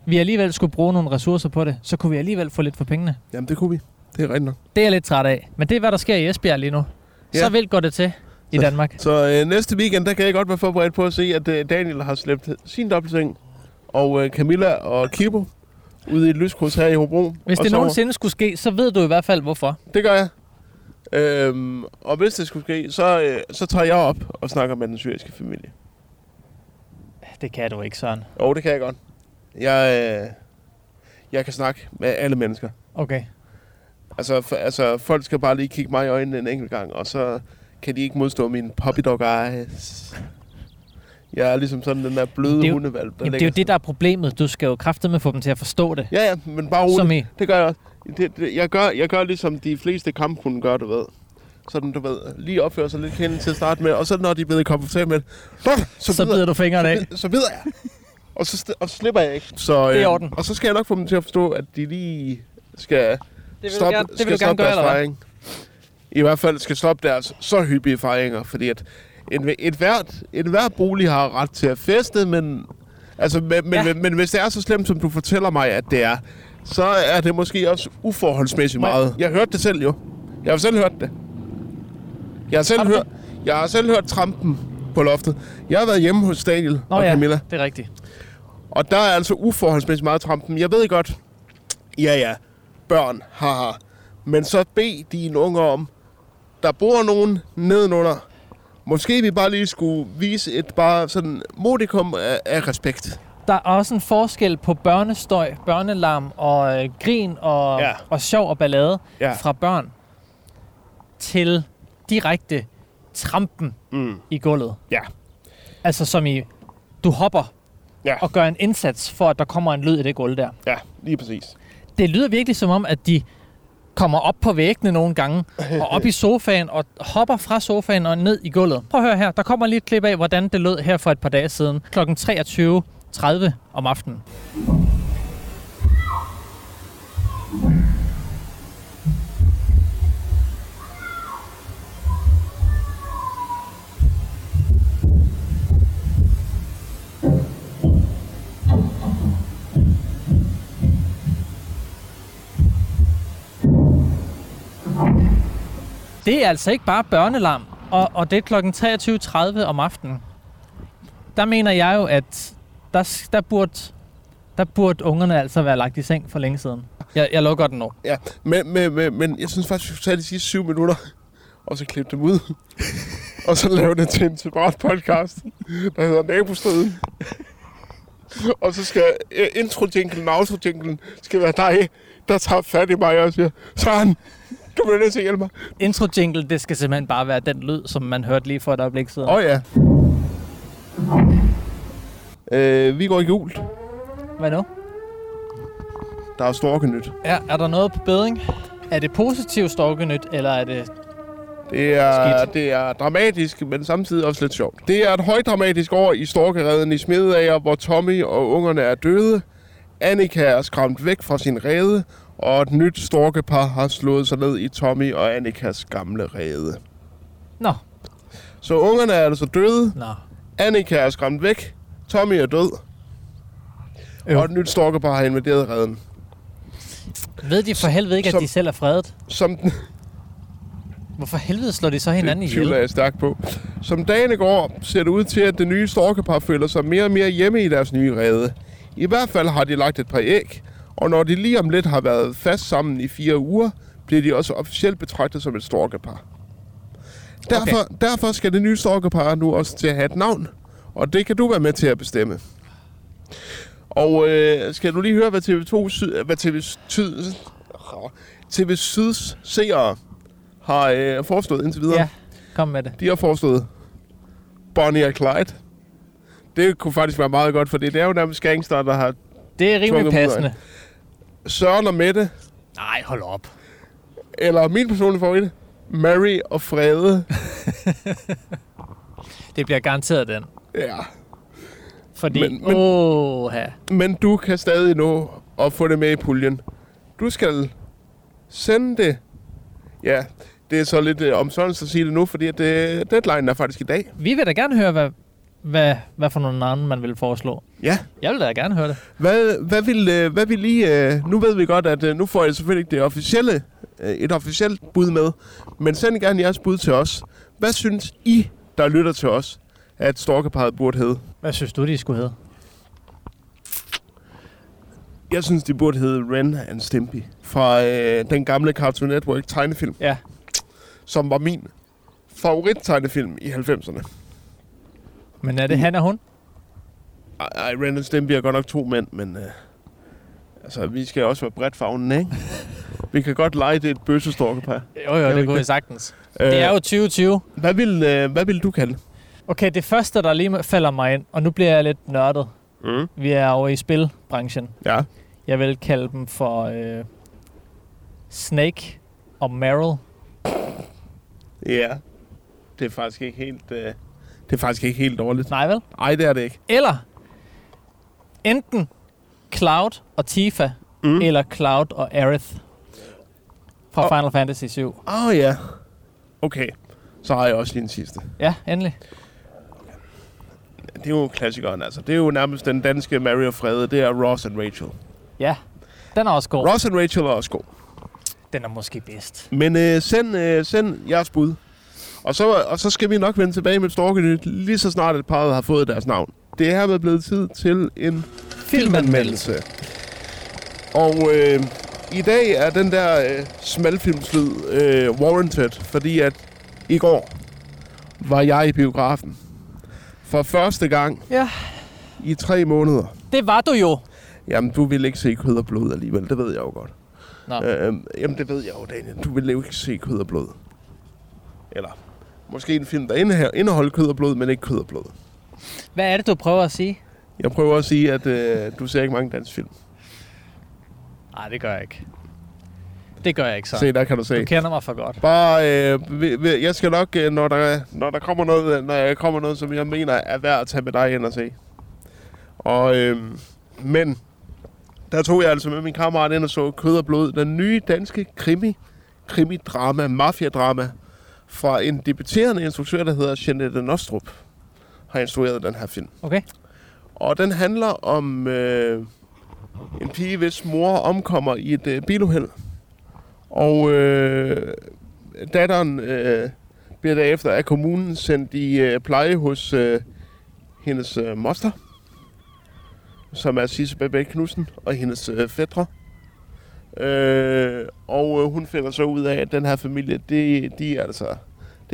vi alligevel skulle bruge nogle ressourcer på det, så kunne vi alligevel få lidt for pengene. Jamen, det kunne vi. Det er rigtigt nok. Det er jeg lidt træt af. Men det er, hvad der sker i Esbjerg lige nu. Ja. Så vildt går det til i Danmark. Så næste weekend, der kan jeg godt være forberedt på at se, at Daniel har slæbt sin dobbeltseng og Camilla og Kibo ude i et lyskryds her i Hobro. Hvis det nogensinde skulle ske, så ved du i hvert fald hvorfor. Det gør jeg. Og hvis det skulle ske, så tager jeg op og snakker med den syriske familie. Det kan du ikke, Søren. Jo, det kan jeg godt. Jeg kan snakke med alle mennesker. Okay. Altså folk skal bare lige kigge mig i øjnene en enkelt gang, og så kan de ikke modstå mine puppy dog eyes. Jeg er ligesom sådan den der bløde hundevalp. Det er jo det, der er problemet. Du skal jo kraftedeme få dem til at forstå det. Ja, men bare roligt. Det gør jeg også. Jeg gør ligesom de fleste kamphunde gør, du ved. Sådan, du ved, lige opfører sig lidt kendende til at starte med, og så når de er blevet komfortable med det, så bider du fingrene af. Så bider jeg. Og så slipper jeg ikke. Så, det er orden. Og så skal jeg nok få dem til at forstå, at de lige skal stoppe deres fejring. I hvert fald skal stoppe deres så hyppige fejringer, fordi at et hvert bolig har ret til at feste, men hvis det er så slemt, som du fortæller mig, at det er, så er det måske også uforholdsmæssigt meget. Jeg hørte det selv jo. Jeg har selv hørt det. Jeg har selv hørt trampen på loftet. Jeg har været hjemme hos Daniel og Camilla. Ja, det er rigtigt. Og der er altså uforholdsmæssigt meget trampen. Jeg ved godt, ja, børn, haha. Men så bed dine unger om, der bor nogen nedenunder. Måske vi bare lige skulle vise et bare sådan modikum af respekt. Der er også en forskel på børnestøj, børnelarm og grin og, og sjov og ballade fra børn til direkte trampen i gulvet. Ja. Altså som i, du hopper og gør en indsats for, at der kommer en lyd i det gulv der. Ja, lige præcis. Det lyder virkelig som om, at de kommer op på væggene nogle gange, og op i sofaen, og hopper fra sofaen og ned i gulvet. Prøv at høre her, der kommer lige et klip af, hvordan det lød her for et par dage siden. Klokken 23:30 om aftenen. Det er altså ikke bare børnelarm, og det er klokken 23:30 om aftenen. Der mener jeg jo, at der burde ungerne altså være lagt i seng for længe siden. Jeg lukker den nu. Ja, men jeg synes faktisk, at du sagde de sidste 7 minutter, og så klippe dem ud, og så lave det til en separat podcast, der hedder Nabostriden. Og så skal intro-jinglen og outro-jinglen skal være dig, der tager fat i mig og siger, Søren, du bliver nødt til at hjælpe mig. Intro-jingle, det skal simpelthen bare være den lyd, som man hørte lige for et øjeblik siden. Ja. Vi går i gult. Hvad nu? Der er storkenyt. Ja, er der noget på bedring? Er det positivt storkenyt, eller er det skidt? Det er dramatisk, men samtidig også lidt sjovt. Det er et højdramatisk år i storkereden i Smedeager, hvor Tommy og ungerne er døde. Annika er skræmt væk fra sin rede, og et nyt storkepar har slået sig ned i Tommy og Annikas gamle rede. Nå. Så ungerne er altså døde. Nå. Annika er skræmt væk. Tommy er død. Og et nyt storkepar har invaderet reden. Ved de for helvede ikke, at de selv er fredet? Hvorfor helvede slår de så hinanden ihjel? Det tvivler jeg stærkt på. Som dagene går, ser det ud til, at det nye storkepar føler sig mere og mere hjemme i deres nye rede. I hvert fald har de lagt et par æg, Og når de lige om lidt har været fast sammen i 4 uger, bliver de også officielt betragtet som et storkepar. Derfor skal det nye storkepar nu også til at have et navn, og det kan du være med til at bestemme. Og skal du lige høre, hvad TV Syds seere har foreslået indtil videre? Ja, kom med det. De har foreslået Bonnie og Clyde. Det kunne faktisk være meget godt, for det er jo nærmest gangster, der har... Det er rimelig passende. Søren og Mette. Nej, hold op. Eller min personlige favorit, Mary og Frede. Det bliver garanteret den. Ja. Fordi, men du kan stadig nå at få det med i puljen. Du skal sende det. Ja, det er så lidt omsonst at sige det nu, fordi deadline er faktisk i dag. Vi vil da gerne høre, hvad for nogle navne man vil foreslå. Ja. Jeg vil da gerne høre det. Hvad vil lige... Nu ved vi godt, at nu får jeg selvfølgelig ikke et officielt bud med, men send gerne jeres bud til os. Hvad synes I, der lytter til os, at storkeparet burde hedde? Hvad synes du, de skulle hedde? Jeg synes, de burde hedde Ren and Stimpy fra den gamle Cartoon Network tegnefilm, ja, som var min favorittegnefilm i 90'erne. Men er det han og hun? Ej, Ren and Stimpy er godt nok 2 mænd, men altså, vi skal også være bredt favnende, ikke? Vi kan godt lege, det er et bøssestorkepar. Jo, det kunne jeg sagtens. Det er jo 2020. Hvad vil du kalde? Okay, det første, der lige falder mig ind, og nu bliver jeg lidt nørdet. Mm. Vi er over i spilbranchen. Ja. Jeg vil kalde dem for Snake og Meryl. Ja. Det er faktisk ikke helt... Det er faktisk ikke helt dårligt. Nej, vel? Nej, det er det ikke. Eller enten Cloud og Tifa, eller Cloud og Aerith fra Final Fantasy 7. Åh ja. Okay, så har jeg også lige den sidste. Ja, endelig. Det er jo klassikeren, altså. Det er jo nærmest den danske Mary og Frede. Det er Ross and Rachel. Ja, den er også god. Ross and Rachel er også god. Den er måske bedst. Men send jeres bud. Og så skal vi nok vende tilbage med storkenyt, lige så snart et parret har fået deres navn. Det er hermed blevet tid til en filmanmeldelse. Og i dag er den der smalfilmslyd warranted, fordi at i går var jeg i biografen for første gang i 3 måneder. Det var du jo. Jamen, du ville ikke se kød og blod alligevel, det ved jeg jo godt. Jamen, det ved jeg jo, Daniel. Du ville jo ikke se kød og blod. Eller måske en film, der indeholder kød og blod, men ikke kød og blod. Hvad er det, du prøver at sige? Jeg prøver at sige, at du ser ikke mange dansk film. Nej, det gør jeg ikke. Det gør jeg ikke så. Se, der kan du se. Du kender mig for godt. Bare, jeg skal nok, når der kommer noget, som jeg mener er værd at tage med dig ind og se. Og, men der tog jeg altså med min kammerat ind og så Kød og Blod, den nye danske krimi-drama, mafia-drama, fra en debuterende instruktør, der hedder Jeanette Nostrup, har instrueret den her film. Okay. Og den handler om en pige, hvis mor omkommer i et biluheld. Og datteren bliver derefter af kommunen sendt i pleje hos hendes moster, som er Sisse Bebæk Knudsen, og hendes fætre. Og hun finder så ud af, at den her familie, det er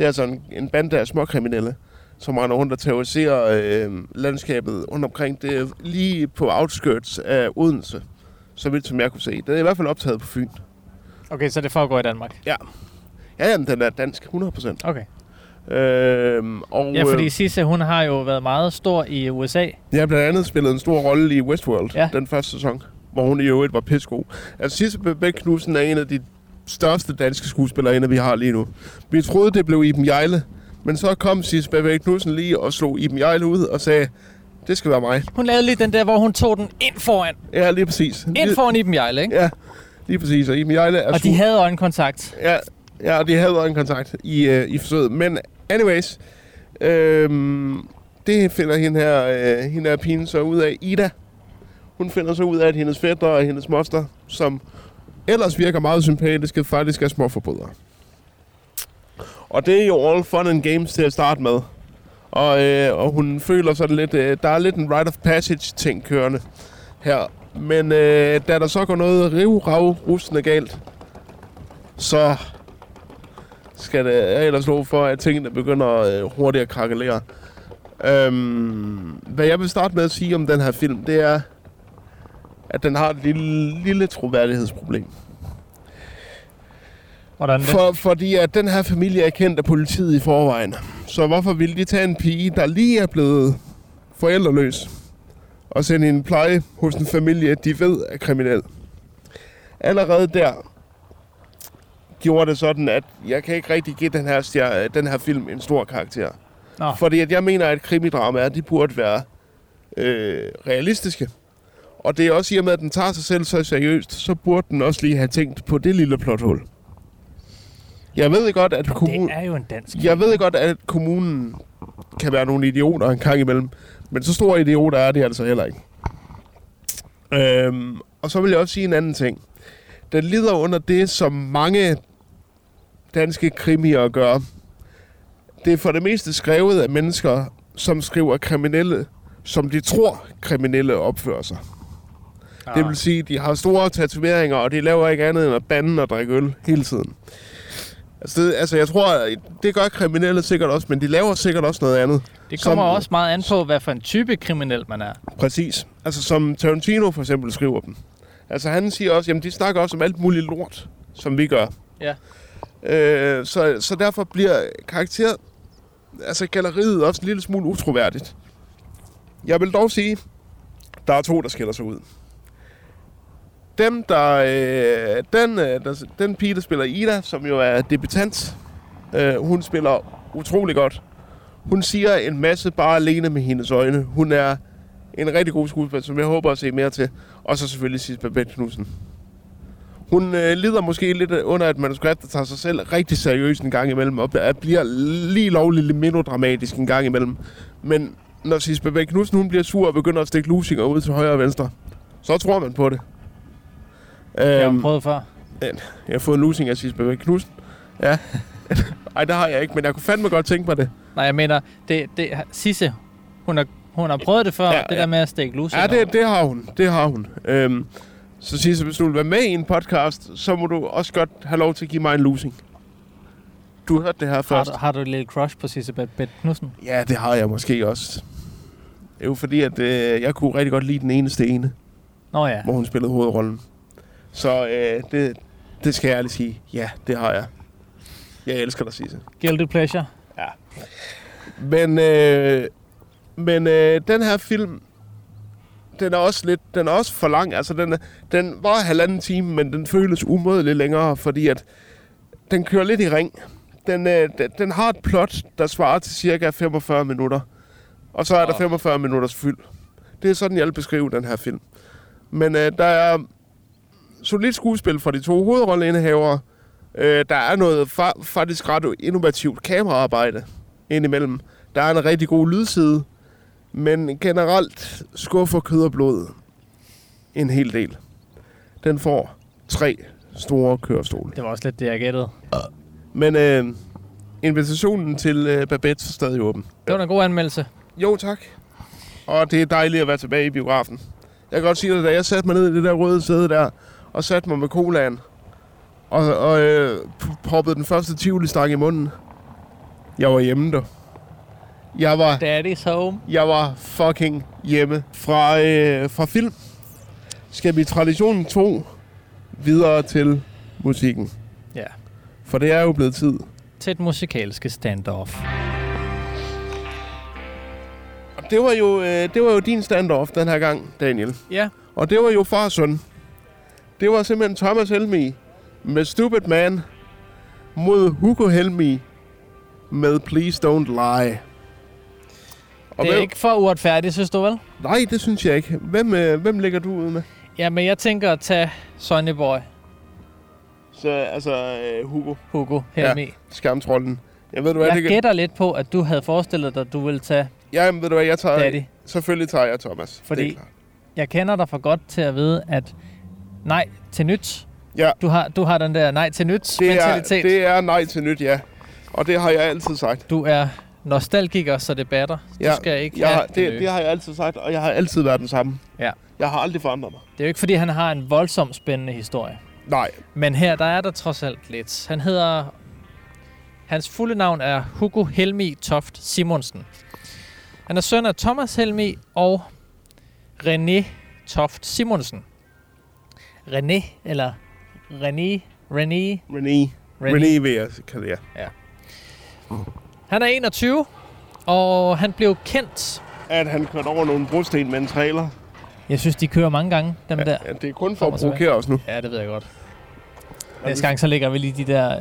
altså en bande af småkriminelle, som render rundt og terroriserer landskabet rundt omkring. Det er lige på outskirts af Odense, så vidt som jeg kunne se. Det er i hvert fald optaget på Fyn. Okay, så det foregår i Danmark? Ja. Ja, jamen, den er dansk, 100%. Okay. Ja, fordi Sisse, hun har jo været meget stor i USA. Ja, blandt andet spillede en stor rolle i Westworld, den første sæson, hvor hun i øvrigt var pissegod. Altså, Sisse Bebæk Knudsen er en af de største danske skuespillerinder, vi har lige nu. Vi troede, det blev Iben Hjejle, men så kom Sisse Bebæk Knudsen lige og slog Iben Hjejle ud og sagde, det skal være mig. Hun lavede lige den der, hvor hun tog den ind foran. Ja, lige præcis. Ind foran Iben Hjejle, ikke? Ja, lige præcis. Og Iben Hjejle er... Og de havde øjenkontakt. Ja, og de havde øjenkontakt i forsøget. Men anyways, det finder hende her pigen så ud af, Ida. Hun finder så ud af, at hendes fætter og hendes moster, som ellers virker meget sympatiske, faktisk er småforbrydere. Og det er jo all fun and games til at starte med. Og hun føler sådan lidt, der er lidt en rite of passage ting kørende her. Men da der så går noget rivrusende galt, så skal det ellers lov for, at tingene begynder hurtigt at krakelere. Hvad jeg vil starte med at sige om den her film, det er, at den har et lille troværdighedsproblem. Hvordan det? Fordi at den her familie er kendt af politiet i forvejen. Så hvorfor ville de tage en pige, der lige er blevet forældreløs, og sende en pleje hos en familie, de ved er kriminel? Allerede der gjorde det sådan, at jeg kan ikke rigtig give den her film en stor karakter. Nå. Fordi at jeg mener, at krimidramaer, de burde være realistiske. Og det er også i og med, at den tager sig selv så seriøst, så burde den også lige have tænkt på det lille plothul. Jeg ved godt, at det er jo en dansk. Jeg ved godt, at kommunen kan være nogle idioter en gang imellem, men så store idioter er det altså heller ikke. Og så vil jeg også sige en anden ting. Den lider under det, som mange danske krimier gør. Det er for det meste skrevet af mennesker, som skriver kriminelle, som de tror kriminelle opfører sig. Ah. Det vil sige, at de har store tatoveringer, og de laver ikke andet end at bande og drikke øl hele tiden. Altså, jeg tror, det gør kriminelle sikkert også, men de laver sikkert også noget andet. Det kommer som også meget an på, hvad for en type kriminel man er. Præcis. Altså, som Tarantino for eksempel skriver dem. Altså, han siger også, jamen, de snakker også om alt muligt lort, som vi gør. Ja. Så derfor bliver karakteret, altså galleriet, også en lille smule utroværdigt. Jeg vil dog sige, der er to, der skiller sig ud. Dem, den pige, der spiller Ida, som jo er debutant, hun spiller utrolig godt. Hun siger en masse bare alene med hendes øjne. Hun er en rigtig god skuespiller, som jeg håber at se mere til. Og så selvfølgelig Sisbeth Knudsen. Hun lider måske lidt under et manuskript, der tager sig selv rigtig seriøst en gang imellem, og bliver lige lovligt lidt melodramatisk en gang imellem. Men når Sisbeth Knudsen hun bliver sur og begynder at stikke lusinger ud til højre og venstre, så tror man på det. Jeg har prøvet før. Jeg har fået en losing af Sisbeth Knudsen. Ja. Ej, det har jeg ikke, men jeg kunne fandme godt tænke mig det. Nej, jeg mener, Sisse, hun har prøvet det før, ja, det der med at stikke losing. Ja, det har hun. Det har hun. Så Sisse, hvis du vil være med i en podcast, så må du også godt have lov til at give mig en losing. Du hørte det her først. Har du et lille crush på Sisbeth Knudsen? Ja, det har jeg måske også. Det er jo fordi, at jeg kunne rigtig godt lide den eneste ene. Nå ja. Hvor hun spillede hovedrollen. Så det skal jeg ærligt sige. Ja, det har jeg. Jeg elsker dig, Sisse. Guilty pleasure. Ja. Men den her film, den er også for lang. Altså, den var 1,5 time, men den føles umådeligt længere, fordi at den kører lidt i ring. Den har et plot, der svarer til cirka 45 minutter. Og så er der 45 minutters fyld. Det er sådan, jeg vil beskrive den her film. Men der er solidt skuespil fra de to hovedrolleindehavere. Der er noget faktisk ret innovativt kameraarbejde indimellem. Der er en rigtig god lydside, men generelt skuffer kød og blod en hel del. Den får 3 store kørestole. Det var også lidt det, jeg gættede. Men invitationen til Babette er stadig åben. Det var en god anmeldelse. Jo, tak. Og det er dejligt at være tilbage i biografen. Jeg kan godt sige det, da jeg satte mig ned i det der røde sæde der, og satte mig med colaen, og proppede den første tivoli-stang i munden. Jeg var hjemme, der. Jeg var Daddy's home. Jeg var fucking hjemme. Fra film skal vi traditionen 2 videre til musikken. Ja. For det er jo blevet tid til et musikalske standoff. Og det var jo din standoff den her gang, Daniel. Ja. Og det var jo far og søn. Det var simpelthen Thomas Helmig med Stupid Man mod Hugo Helmig med Please Don't Lie. Og det er ikke for uretfærdigt, synes du vel? Nej, det synes jeg ikke. Hvem ligger du ud med? Jamen, jeg tænker at tage Sonny Boy. Så altså Hugo? Hugo Helmig. Ja, skamtrollen. Jeg gætter lidt på, at du havde forestillet dig, at du ville tage jeg tager Daddy. Selvfølgelig tager jeg Thomas. Fordi jeg kender dig for godt til at vide, at nej til nyt. Ja. Du har den der nej til nyt mentalitet. Det er nej til nyt, ja. Og det har jeg altid sagt. Du er nostalgiker, så det batter. Ja. Du skal ikke have det har jeg altid sagt, og jeg har altid været den samme. Ja. Jeg har aldrig forandret mig. Det er jo ikke, fordi han har en voldsomt spændende historie. Nej. Men her, der er der trods alt lidt. Han hedder... Hans fulde navn er Hugo Helmi Toft Simonsen. Han er søn af Thomas Helmi og René Toft Simonsen. René, eller René vil jeg kalde jer. Ja. Han er 21, og han blev kendt... At han kørte over nogle brosten med en trailer. Jeg synes, de kører mange gange, dem der. Ja, det er kun for at provokere os nu. Ja, det ved jeg godt. Næste gang, så lægger vi lige de der...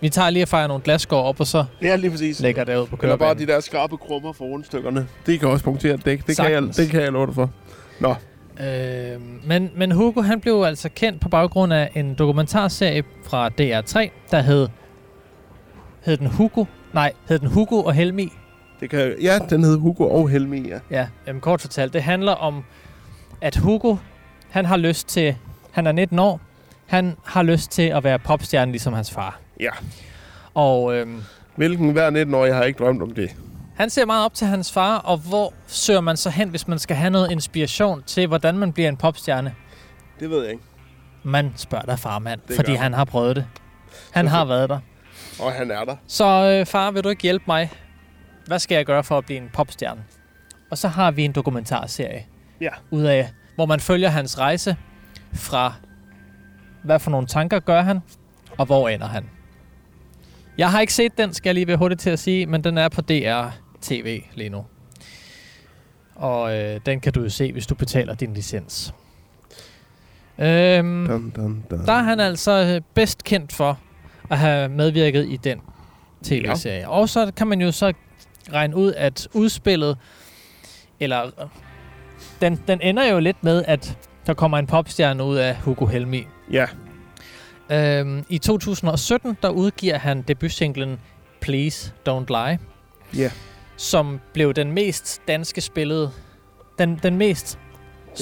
Vi tager lige og fejrer nogle glasskår op, og så ja, lige præcis. Lægger det ud på kørebanen. Eller bare de der skarpe krummer for rundstykkerne. Det kan også punktere et dæk. Det kan jeg love dig for. Nå. Men Hugo, han blev altså kendt på baggrund af en dokumentarserie fra DR3, der hed den Hugo og Helmi. Den hed Hugo og Helmi, ja. Ja, kort fortalt. Det handler om, at Hugo, han er 19 år, han har lyst til at være popstjerne ligesom hans far. Ja. Og hvilken hver 19 år, jeg har ikke drømt om det. Han ser meget op til hans far, og hvor søger man så hen, hvis man skal have noget inspiration til, hvordan man bliver en popstjerne? Det ved jeg ikke. Man spørger dig farmand, fordi han har prøvet det. Han har været der. Og han er der. Så far, vil du ikke hjælpe mig? Hvad skal jeg gøre for at blive en popstjerne? Og så har vi en dokumentarserie ud af, hvor man følger hans rejse fra, hvad for nogle tanker gør han, og hvor ender han. Jeg har ikke set den, skal jeg lige være hurtigt til at sige, men den er på DR TV lige nu. Og den kan du jo se, hvis du betaler din licens. Dun, dun, dun. Der er han altså bedst kendt for at have medvirket i den tv-serie. Ja. Og så kan man jo så regne ud, at udspillet, eller den ender jo lidt med, at der kommer en popstjerne ud af Hugo Helmi. Ja. I 2017, der udgiver han debutsinglen Please Don't Lie, som blev den mest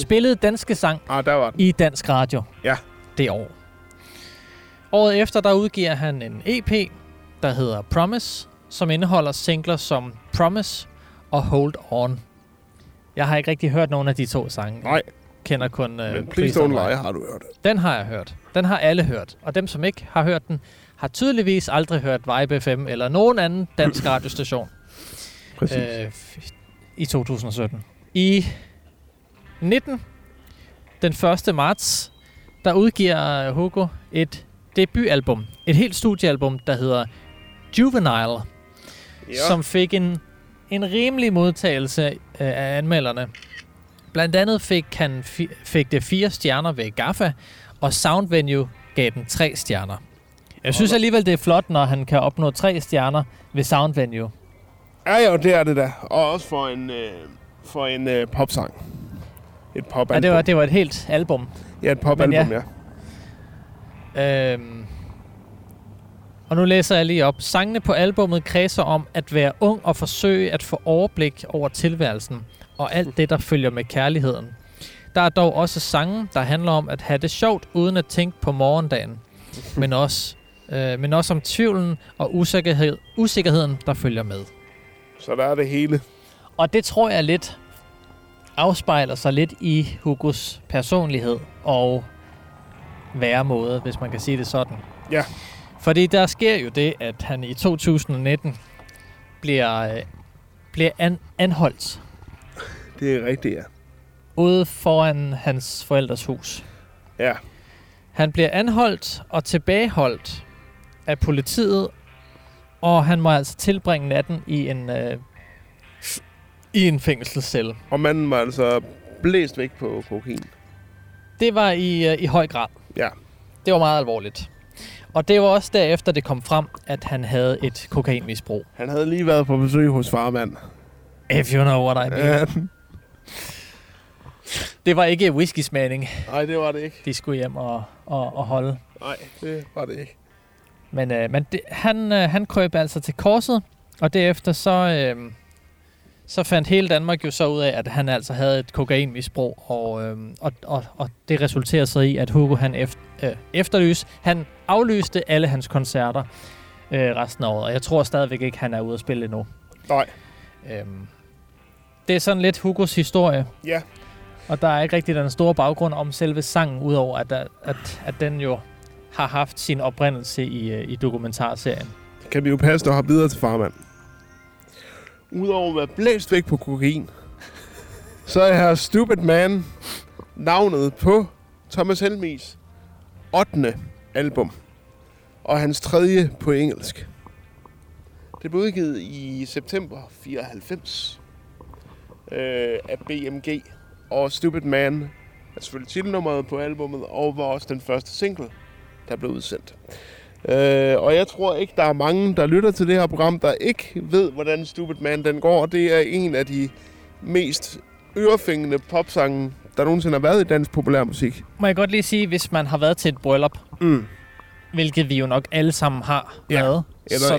spillede danske sang i dansk radio det år. Året efter, der udgiver han en EP, der hedder Promise, som indeholder singler som Promise og Hold On. Jeg har ikke rigtig hørt nogen af de to sange. Nej. Kender kun... Men Please Don't Lie har du hørt. Den har jeg hørt. Den har alle hørt. Og dem, som ikke har hørt den, har tydeligvis aldrig hørt Vibe FM eller nogen anden dansk radiostation. Præcis. I 2017. I 19, den 1. marts, der udgiver Hugo et debutalbum. Et helt studiealbum, der hedder Juvenile, som fik en rimelig modtagelse af anmelderne. Blandt andet fik det 4 stjerner ved Gaffa, og Soundvenue gav den 3 stjerner. Jeg synes alligevel, det er flot, når han kan opnå 3 stjerner ved Soundvenue. Ja, det er det da. Og også for en popsang. Et popalbum. Ja, det var et helt album. Ja, et popalbum, ja. Og nu læser jeg lige op. Sangene på albummet kredser om at være ung og forsøge at få overblik over tilværelsen og alt det, der følger med kærligheden. Der er dog også sange, der handler om at have det sjovt, uden at tænke på morgendagen. Men også om tvivlen og usikkerheden, der følger med. Så der er det hele. Og det tror jeg lidt afspejler sig lidt i Hugos personlighed og væremåde, hvis man kan sige det sådan. Ja. Fordi der sker jo det, at han i 2019 bliver anholdt. Det er rigtigt, ja. Ude foran hans forældres hus. Ja. Han bliver anholdt og tilbageholdt af politiet, og han må altså tilbringe natten i en fængselscelle. Og manden var altså blæst væk på kokain. Det var i høj grad. Ja. Det var meget alvorligt. Og det var også derefter, det kom frem, at han havde et kokainmisbrug. Han havde lige været på besøg hos farmand. If you know what I mean. Det var ikke whisky-smagning. Nej, det var det ikke. De skulle hjem og holde. Nej, det var det ikke. Men han krøb altså til korset, og derefter så fandt hele Danmark jo så ud af, at han altså havde et kokainmisbrug, og det resulterede så i, at Hugo han aflyste alle hans koncerter resten af året. Og jeg tror stadigvæk ikke, han er ude at spille endnu. Nej. Det er sådan lidt Hugos historie. Ja. Og der er ikke rigtig den store baggrund om selve sangen, udover at den jo har haft sin oprindelse i dokumentarserien. Kan vi jo passe og hoppe videre til farmand. Udover at være blæst væk på kokain, så er her Stupid Man navnet på Thomas Helmis 8. album. Og hans 3. på engelsk. Det blev udgivet i september 94 af BMG. Og Stupid Man er selvfølgelig titelnummeret på albumet, og var også den første single, der blev udsendt. Og jeg tror ikke, der er mange, der lytter til det her program, der ikke ved, hvordan Stupid Man den går. Det er en af de mest ørefængende popsange, der nogensinde har været i dansk populærmusik. Må jeg godt lige sige, hvis man har været til et bryllup, hvilket vi jo nok alle sammen har været.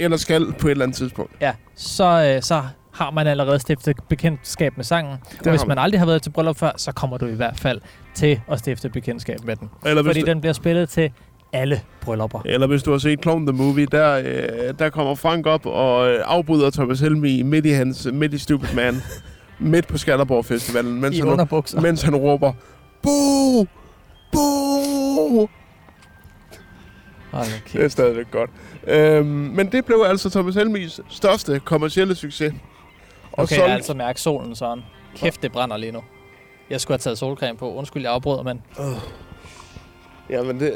Eller skal på et eller andet tidspunkt. Ja, så har man allerede stiftet bekendtskab med sangen. Og hvis man aldrig har været til bryllup før, så kommer du i hvert fald til at stifte bekendtskab med den. Fordi den bliver spillet til alle bryllupper. Eller hvis du har set Clown the Movie, der kommer Frank op og afbryder Thomas Helmig midt i Stupid Man, midt på Skanderborg Festivalen, mens han råber, "Boo! Boo!" Okay. Det er stadigvæk godt. Men det blev altså Thomas Helmigs største kommercielle succes. Og okay, jeg altså mærke solen sådan. Kæft, det brænder lige nu. Jeg skulle have taget solcreme på. Undskyld, jeg afbryder, men... Jamen det...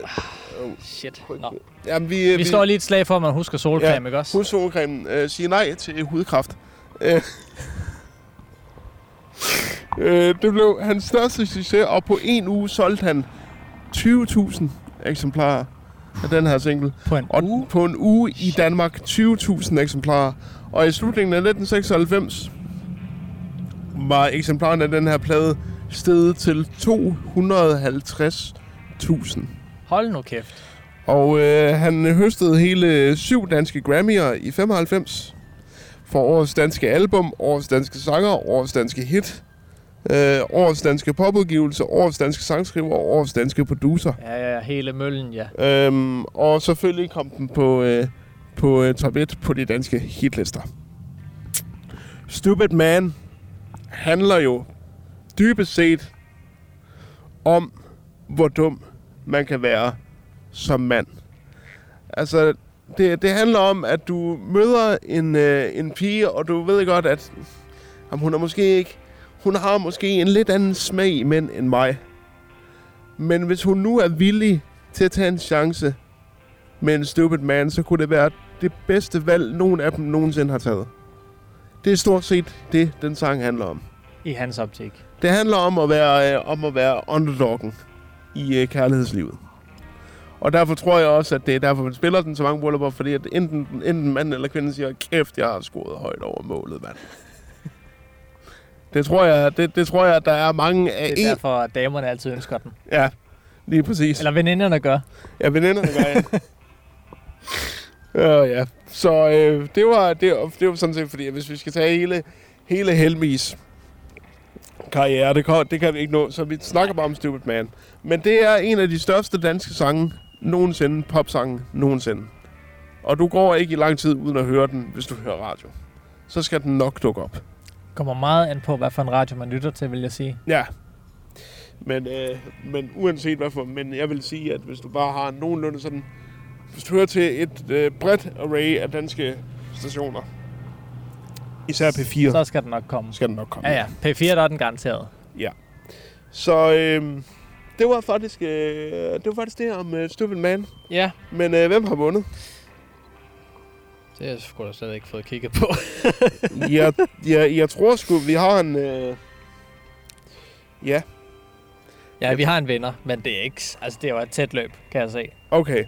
Shit. Nå. Jamen, vi slår lige et slag for, at man husker solcreme, ikke også? Husk solcremen. Sige nej til hudkræft. Det blev hans største succes, og på en uge solgte han 20.000 eksemplarer af den her single. På en uge i Danmark 20.000 eksemplarer. Og i slutningen af 1996 var eksemplaren af den her plade steget til 250.000. Hold nu kæft. Og han høstede hele 7 danske Grammy'er i 95 for årets danske album, årets danske sanger, årets danske hit, årets danske popudgivelse, årets danske sangskriver og årets danske producer. Ja, hele møllen, ja. Og selvfølgelig kom den på top 1 på de danske hitlister. Stupid Man handler jo dybest set om, hvor dum man kan være som mand. Altså, det handler om, at du møder en pige, og du ved godt, at hun har måske en lidt anden smag i mænd end mig. Men hvis hun nu er villig til at tage en chance med en Stupid Man, så kunne det være det bedste valg, nogen af dem nogensinde har taget. Det er stort set det, den sang handler om. I hans optik. Det handler om at være underdoggen i kærlighedslivet. Og derfor tror jeg også, at det er derfor, man spiller den så mange bryllupper, fordi at enten manden eller kvinden siger, kæft, jeg har scoret højt over målet, mand. Det tror jeg, at der er mange af. Det er derfor, at damerne altid ønsker den. Ja, lige præcis. Eller veninderne gør. Ja, veninderne gør, ja. Ja. Så det var sådan set, fordi hvis vi skal tage hele Helmis karriere, det kan vi ikke nå, så vi snakker bare om Stupid Man. Men det er en af de største danske sange nogensinde, popsange nogensinde. Og du går ikke i lang tid uden at høre den, hvis du hører radio. Så skal den nok dukke op. Kommer meget an på, hvad for en radio man lytter til, vil jeg sige. Ja, men uanset hvad for, men jeg vil sige, at hvis du bare har nogenlunde sådan, hvis du hører til et bredt array af danske stationer, især P4, så skal den nok komme. Ja, P4 der er den garanteret. Ja. Så det var faktisk det om Stupid Man. Ja. Men hvem har vundet? Det har jeg sgu da slet ikke fået kigget på. Jeg tror sgu, vi har en... Ja. Ja, vi har en vinder, men det er ikke... Altså, det var et tæt løb, kan jeg se. Okay.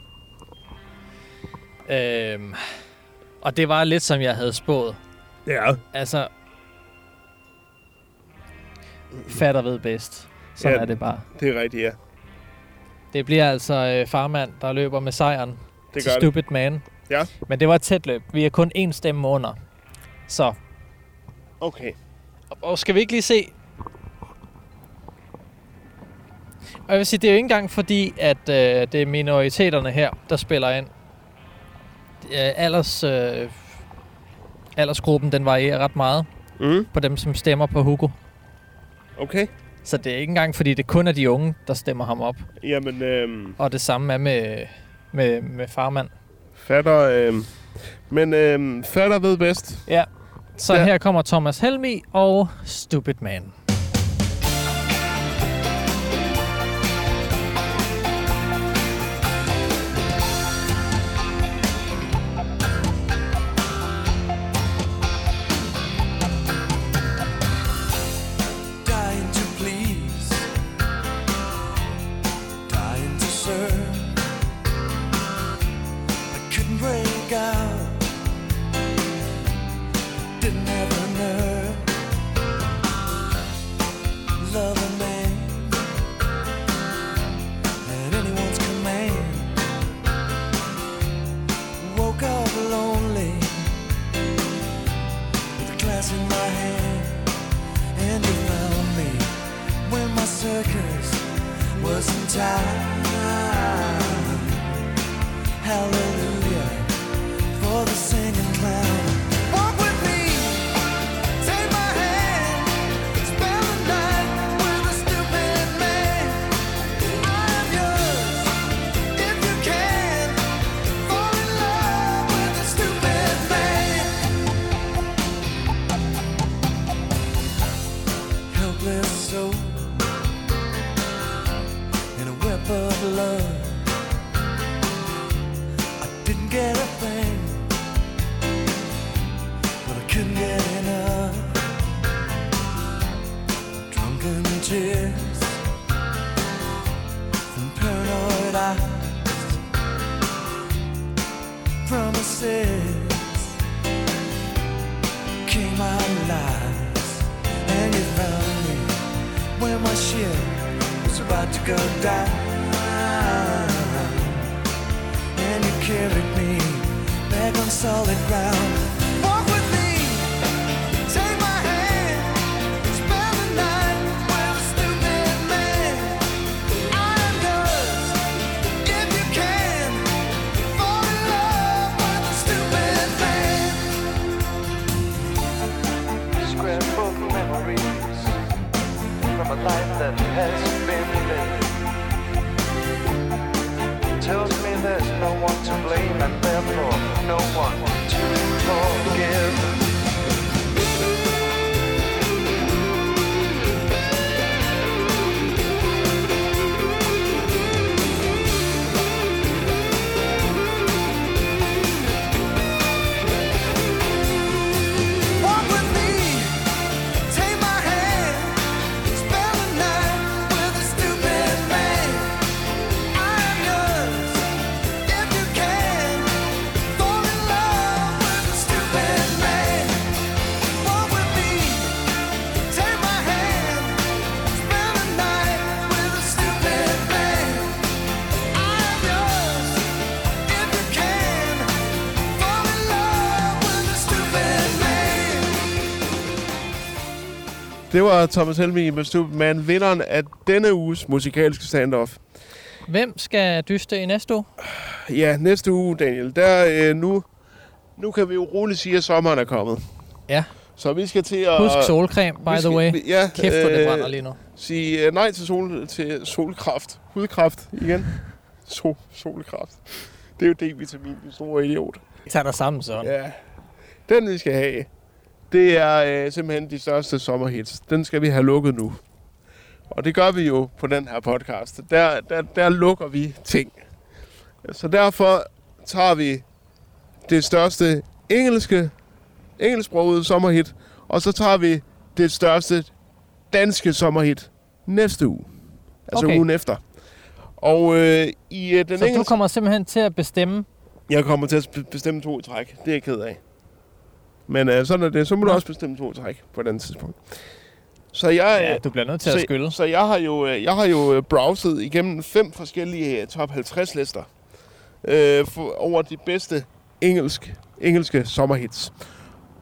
Og det var lidt, som jeg havde spået. Ja. Altså... Fatter ved bedst. Sådan er det bare. Det er rigtigt, ja. Det bliver altså farmand, der løber med sejren. Det gør Stupid Man. Ja. Men det var et tæt løb. Vi er kun én stemme under. Så. Okay. Og skal vi ikke lige se? Og jeg vil sige, det er jo ikke engang fordi, at det er minoriteterne her, der spiller ind. Aldersgruppen, den varierer ret meget på dem, som stemmer på Hugo. Okay. Så det er ikke engang, fordi det kun er de unge, der stemmer ham op. Jamen, og det samme er med farmand. Fatter, men fatter ved bedst. Ja, så ja. Her kommer Thomas Helmi og Stupid Man. Det var Thomas Helmi med Stupid Man, vinderen af denne uges musikalske standoff. Hvem skal dyste i næste uge? Ja, næste uge, Daniel. Der, nu kan vi jo roligt sige, at sommeren er kommet. Ja. Så vi skal til at... Husk solcreme, by the way. Ja, kæft, hvor det brænder lige nu. Sige nej til, solkraft. Hudkraft igen. Solkraft. Det er jo D-vitamin, den store idiot. Jeg tager dig sammen, sådan. Ja. Den vi skal have... Det er simpelthen de største sommerhits. Den skal vi have lukket nu. Og det gør vi jo på den her podcast. Der lukker vi ting. Så derfor tager vi det største engelsksprogede sommerhit. Og så tager vi det største danske sommerhit næste uge. Altså okay. Ugen efter. Og den engelske... du kommer simpelthen til at bestemme? Jeg kommer til at bestemme 2 i træk. Det er jeg ked af. Men sådan er det. Så må du også bestemme 2 træk på et andet tidspunkt. Så jeg, du bliver nødt til at skylde. Så jeg har jo browset igennem 5 forskellige top 50 lister over de bedste engelske sommerhits.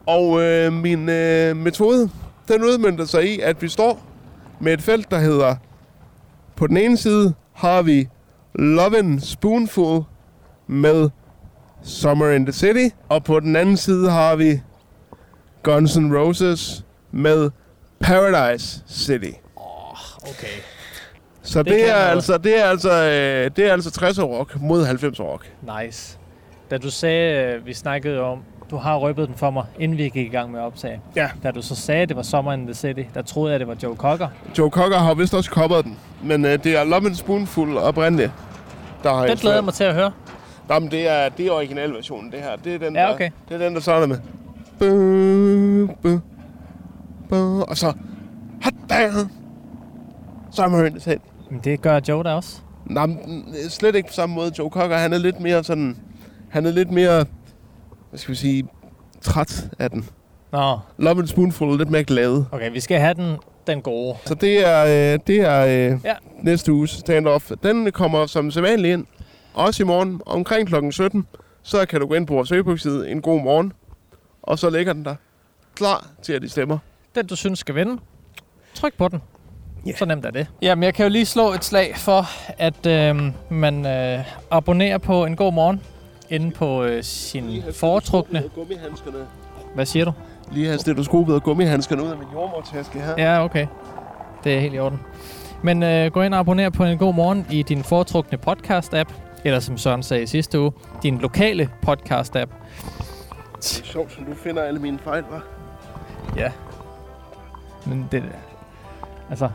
Og min metode, den udmønter sig i, at vi står med et felt, der hedder... På den ene side har vi Lovin' Spoonful med Summer in the City. Og på den anden side har vi... Guns N' Roses med Paradise City. Okay. Så det er altså 60 år rock mod 90 år rock. Nice. Da du sagde, vi snakkede om, du har røbet den for mig, inden vi gik i gang med at optage. Ja. Da du så sagde, at det var Summer in the City, der troede jeg, det var Joe Cocker. Joe Cocker har vist også koppet den, men det er Love and Spoonful oprindeligt. Det glæder jeg mig til at høre. Jamen, det er originalversionen, det her. Det er den, ja, okay. Det er den, der starter med. Og så... Hot damn! Summer in the City. Men det gør Joe da også. Nej, slet ikke på samme måde. Joe Cocker, han er lidt mere sådan... Han er lidt mere... Hvad skal vi sige? Træt af den. Nå. Love and Spoonful er lidt mere glade. Okay, vi skal have den gode. Så det er ja. Næste uges stand-off. Den kommer som sædvanlig ind. Også i morgen, omkring klokken 17. Så kan du gå ind på vores Facebook-side en god morgen. Og så ligger den der. Klar til, at de stemmer. Den, du synes skal vinde. Tryk på den. Yeah. Så nemt er det. Jamen, jeg kan jo lige slå et slag for, at man abonnerer på en god morgen. Inde på sin foretrukne... Hvad siger du? Lige her stillet skrubbet og gummihandskerne ud af min jordmortaske her. Ja, okay. Det er helt i orden. Men gå ind og abonner på en god morgen i din foretrukne podcast-app. Eller som Søren sagde i sidste uge, din lokale podcast-app. Det er sjovt, så du finder alle mine fejl, hva'? Ja. Men det... Altså...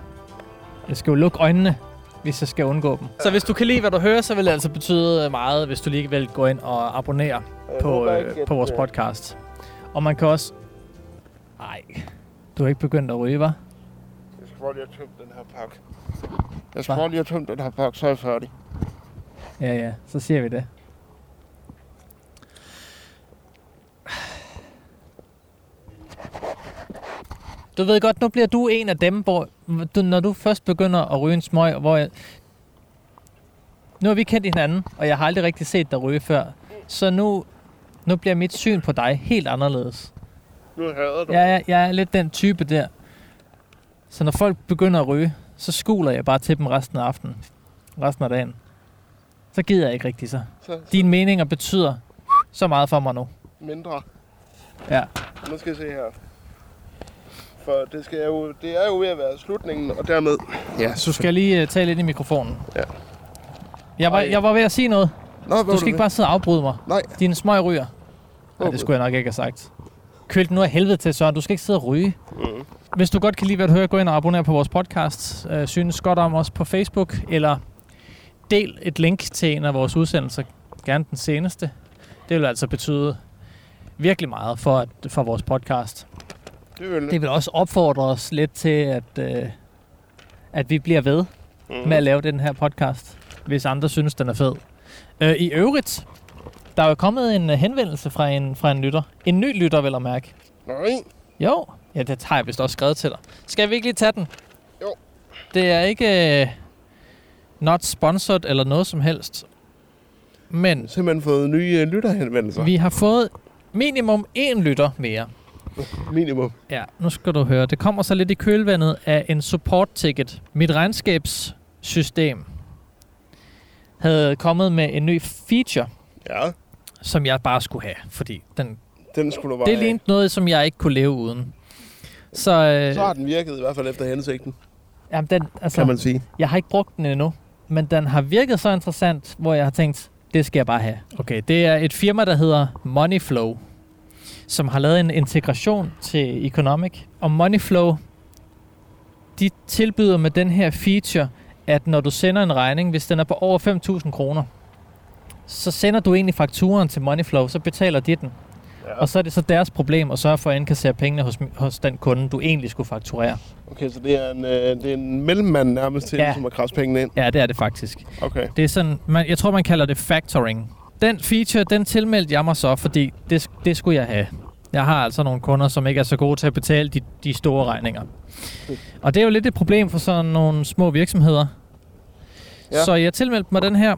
Jeg skal jo lukke øjnene, hvis jeg skal undgå dem. Så hvis du kan lide, hvad du hører, så vil det altså betyde meget, hvis du alligevel går ind og abonnerer på vores podcast. Og man kan også... Nej, du har ikke begyndt at ryge, hva'? Jeg skal prøve lige at tømme den her pakke. Så er jeg færdig. Ja, ja. Så siger vi det. Du ved godt, nu bliver du en af dem, hvor når du først begynder at ryge en smøg, hvor jeg... Nu har vi kendt hinanden, og jeg har aldrig rigtig set dig ryge før. Så nu bliver mit syn på dig helt anderledes. Nu hader du. Jeg er lidt den type der. Så når folk begynder at ryge, så skuler jeg bare til dem resten af aftenen. Resten af dagen. Så gider jeg ikke rigtig så. Dine meninger betyder så meget for mig nu. Mindre. Ja. Nu skal jeg se her. For det er jo ved at være slutningen, og dermed... Ja, så skal jeg lige tale ind i mikrofonen. Ja. Jeg var ved at sige noget. Nå, du skal ikke bare sidde og afbryde mig. Nej. Dine smøg ryger. Nej, det skulle jeg nok ikke have sagt. Køl nu af helvede til, Søren. Du skal ikke sidde og ryge. Mm. Hvis du godt kan lide, hvad du hører, gå ind og abonner på vores podcast. Synes godt om os på Facebook, eller del et link til en af vores udsendelser. Gerne den seneste. Det vil altså betyde virkelig meget for vores podcast. Det vil også opfordre os lidt til, at vi bliver ved med at lave den her podcast, hvis andre synes, den er fed. I øvrigt, der er jo kommet en henvendelse fra en lytter. En ny lytter, vil jeg mærke. Nej. Jo. Ja, det har jeg vist også skrevet til dig. Skal vi ikke lige tage den? Jo. Det er ikke not sponsored eller noget som helst. Men... Så har simpelthen fået nye lytterhenvendelser. Vi har fået minimum én lytter mere. Minimum. Ja, nu skal du høre. Det kommer så lidt i kølvandet af en support-ticket. Mit regnskabssystem havde kommet med en ny feature, ja, som jeg bare skulle have, fordi den skulle bare det lignede noget, som jeg ikke kunne leve uden. Så har den virket i hvert fald efter hensigten. Jamen den, altså, kan man sige. Jeg har ikke brugt den endnu, men den har virket så interessant, hvor jeg har tænkt, det skal jeg bare have. Okay, det er et firma, der hedder Moneyflow, som har lavet en integration til Economic. Og Moneyflow, de tilbyder med den her feature, at når du sender en regning, hvis den er på over 5.000 kroner, så sender du egentlig fakturen til Moneyflow, så betaler de den. Ja. Og så er det så deres problem at sørge for at indkassere pengene hos den kunde, du egentlig skulle fakturere. Okay, så det er en mellemmand nærmest til, ja, som har krævet pengene ind? Ja, det er det faktisk. Okay. Det er sådan, jeg tror, man kalder det factoring. Den feature, den tilmeldte jeg mig så, fordi det skulle jeg have. Jeg har altså nogle kunder, som ikke er så gode til at betale de store regninger. Og det er jo lidt et problem for sådan nogle små virksomheder. Ja. Så jeg tilmeldte mig den her,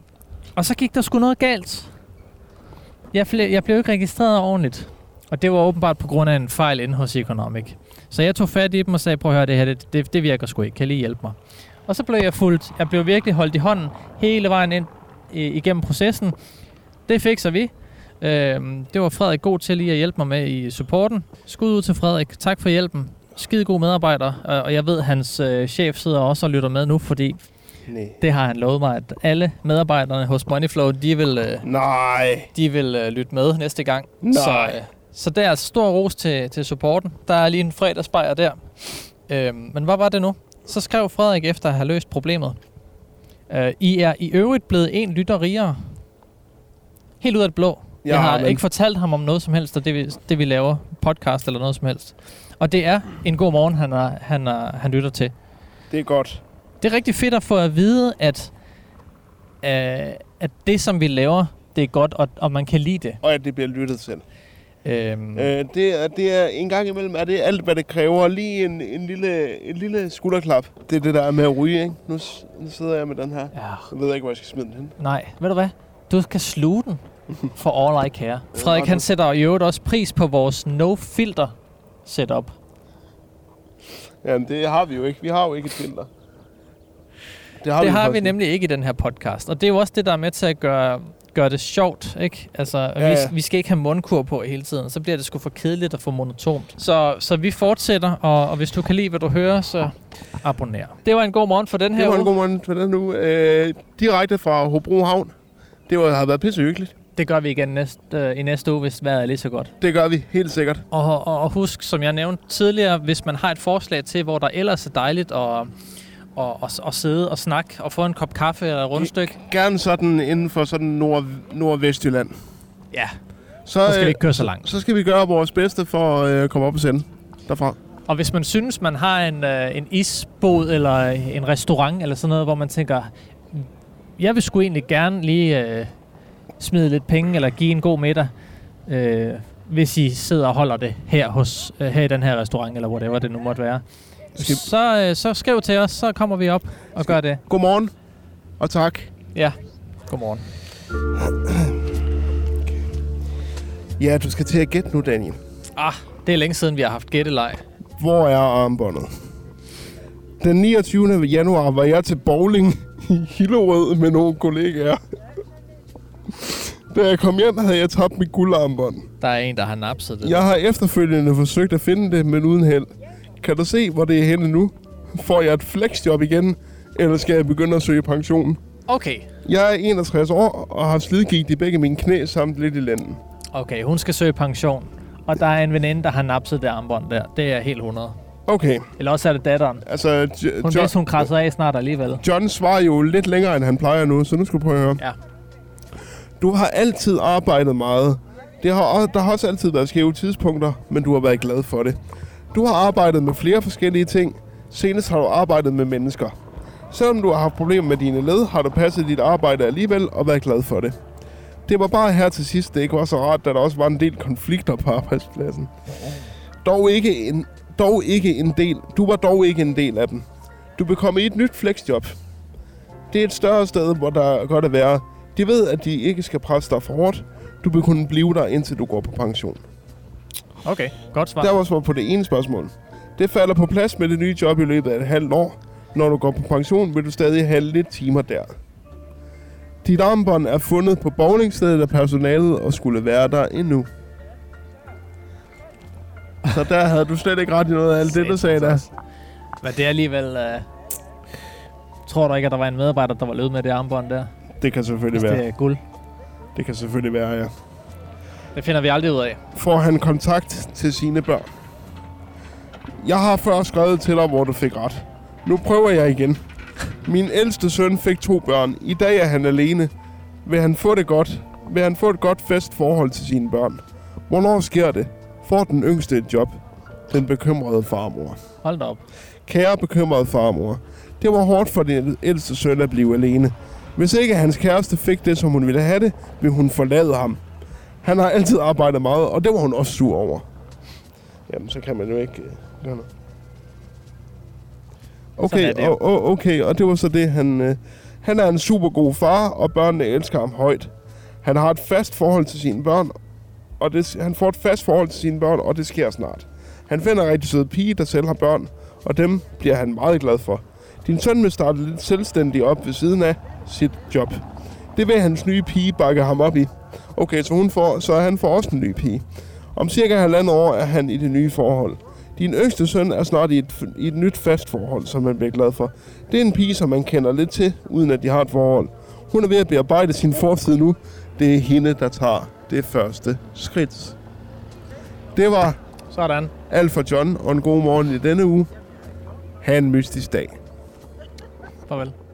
og så gik der sgu noget galt. Jeg blev ikke registreret ordentligt. Og det var åbenbart på grund af en fejl inde hos Economic. Så jeg tog fat i dem og sagde, prøv at høre det her, det virker sgu ikke. Kan I lige hjælpe mig? Og så blev jeg fuldt. Jeg blev virkelig holdt i hånden hele vejen ind igennem processen. Det fikser vi. Det var Frederik god til lige at hjælpe mig med i supporten. Skud ud til Frederik. Tak for hjælpen. skidegod medarbejder, og jeg ved, at hans chef sidder også og lytter med nu, fordi det har han lovet mig, at alle medarbejderne hos Moneyflow, de vil, de vil lytte med næste gang. Så der er altså stor ros til supporten. Der er lige en fredagsbajer der. Men hvad var det nu? Så skrev Frederik efter at have løst problemet: I er i øvrigt blevet en lytter rigere. Helt ud af det blå. Jeg har ikke fortalt ham om noget som helst, og det vi laver, podcast eller noget som helst. Og det er en god morgen, han lytter til. Det er godt. Det er rigtig fedt at få at vide, at det, som vi laver, det er godt, og man kan lide det. Og at det bliver lyttet til. Det er en gang imellem, er det alt, hvad det kræver. Lige en lille skulderklap. Det er det, der er med at ryge, ikke? Nu sidder jeg med den her. Ja. Jeg ved ikke, hvor jeg skal smide den hen. Nej, ved du hvad? Du skal sluge den for all I care. Frederik, han sætter i øvrigt også pris på vores no-filter-setup. Jamen, det har vi jo ikke. Vi har jo ikke et filter. Det har vi nemlig ikke i den her podcast. Og det er jo også det, der er med til at gøre det sjovt, ikke? Altså, vi skal ikke have mundkur på hele tiden. Så bliver det sgu for kedeligt og for monotont. Så vi fortsætter, og hvis du kan lide, hvad du hører, så abonner. Det var en god morgen for den her uge. Det var en god morgen for den uge. Direkte fra Hobro Havn. Det har været pissehyggeligt. Det gør vi igen i næste uge, hvis vejret er lige så godt. Det gør vi, helt sikkert. Og husk, som jeg nævnte tidligere, hvis man har et forslag til, hvor der ellers er dejligt og sidde og snakke og få en kop kaffe eller et rundstykke. Gerne sådan inden for sådan Nordvestjylland. Ja, så skal vi ikke køre så langt. Så skal vi gøre vores bedste for at komme op og sende derfra. Og hvis man synes, man har en isbod eller en restaurant eller sådan noget, hvor man tænker, jeg vil sgu egentlig gerne lige smide lidt penge eller give en god middag, hvis I sidder og holder det her i den her restaurant eller whatever det nu måtte være. Så skriv til os, så kommer vi op og gør det. Godmorgen, og tak. Ja, godmorgen. Ja, du skal til at gætte nu, Daniel. Det er længe siden, vi har haft gætteleg. Hvor er armbåndet? Den 29. januar var jeg til bowling i Hillerød med nogle kollegaer. Da jeg kom hjem, havde jeg tabt mit guldarmbånd. Der er en, der har napset det. Jeg har efterfølgende forsøgt at finde det, men uden held. Kan du se, hvor det er henne nu? Får jeg et flexjob igen, eller skal jeg begynde at søge pension? Okay. Jeg er 61 år og har slidgigt i begge mine knæ samt lidt i lænden. Okay, hun skal søge pension. Og der er en veninde, der har napset det armbånd der. Det er helt 100. Okay. Eller også er det datteren. Altså, hun krasser af snart alligevel. John svarer jo lidt længere, end han plejer nu, så nu skal du prøve at høre. Ja. Du har altid arbejdet meget. Der har også altid været skæve tidspunkter, men du har været glad for det. Du har arbejdet med flere forskellige ting. Senest har du arbejdet med mennesker. Selvom du har haft problemer med dine led, har du passet dit arbejde alligevel og været glad for det. Det var bare her til sidst, det ikke var så rart, da der også var en del konflikter på arbejdspladsen. Du var dog ikke en del af dem. Du blev kommet i et nyt flexjob. Det er et større sted, hvor der godt at være. De ved, at de ikke skal presse dig for hårdt. Du vil kunne blive der, indtil du går på pension. Okay, godt svar. Der var svar på det ene spørgsmål. Det falder på plads med det nye job i løbet af et halvt år. Når du går på pension, vil du stadig have lidt timer der. Dit armbånd er fundet på bowlingstedet af personalet og skulle være der endnu. Så der havde du slet ikke ret i noget af alt det, du sagde der. Men det er alligevel... Tror du ikke, at der var en medarbejder, der var løbet med det armbånd der? Det kan selvfølgelig være. Det er guld. Det kan selvfølgelig være, ja. Det finder vi aldrig ud af. Får han kontakt til sine børn? Jeg har før skrevet til dig, hvor du fik ret. Nu prøver jeg igen. Min ældste søn fik 2 børn. I dag er han alene. Vil han få et godt fast forhold til sine børn? Hvornår sker det? Får den yngste et job? Den bekymrede farmor. Hold da op. Kære bekymrede farmor. Det var hårdt for din ældste søn at blive alene. Hvis ikke hans kæreste fik det, som hun ville have det, vil hun forlade ham. Han har altid arbejdet meget, og det var hun også sur over. Jamen, så kan man jo ikke gøre noget. Okay, og det var så det. Han er en super god far, og børnene elsker ham højt. Han har et fast forhold til sine børn, og det sker snart. Han finder en rigtig sød pige, der selv har børn, og dem bliver han meget glad for. Din søn vil starte lidt selvstændig op ved siden af sit job. Det vil hans nye pige bakke ham op i. Okay, så han får også en ny pige. Om cirka halvandet år er han i det nye forhold. Din yngste søn er snart i et nyt fast forhold, som man bliver glad for. Det er en pige, som man kender lidt til, uden at de har et forhold. Hun er ved at bearbejde sin fortid nu. Det er hende, der tager det første skridt. Det var sådan alt for John, og en god morgen i denne uge. Ha' en mystisk dag. Farvel.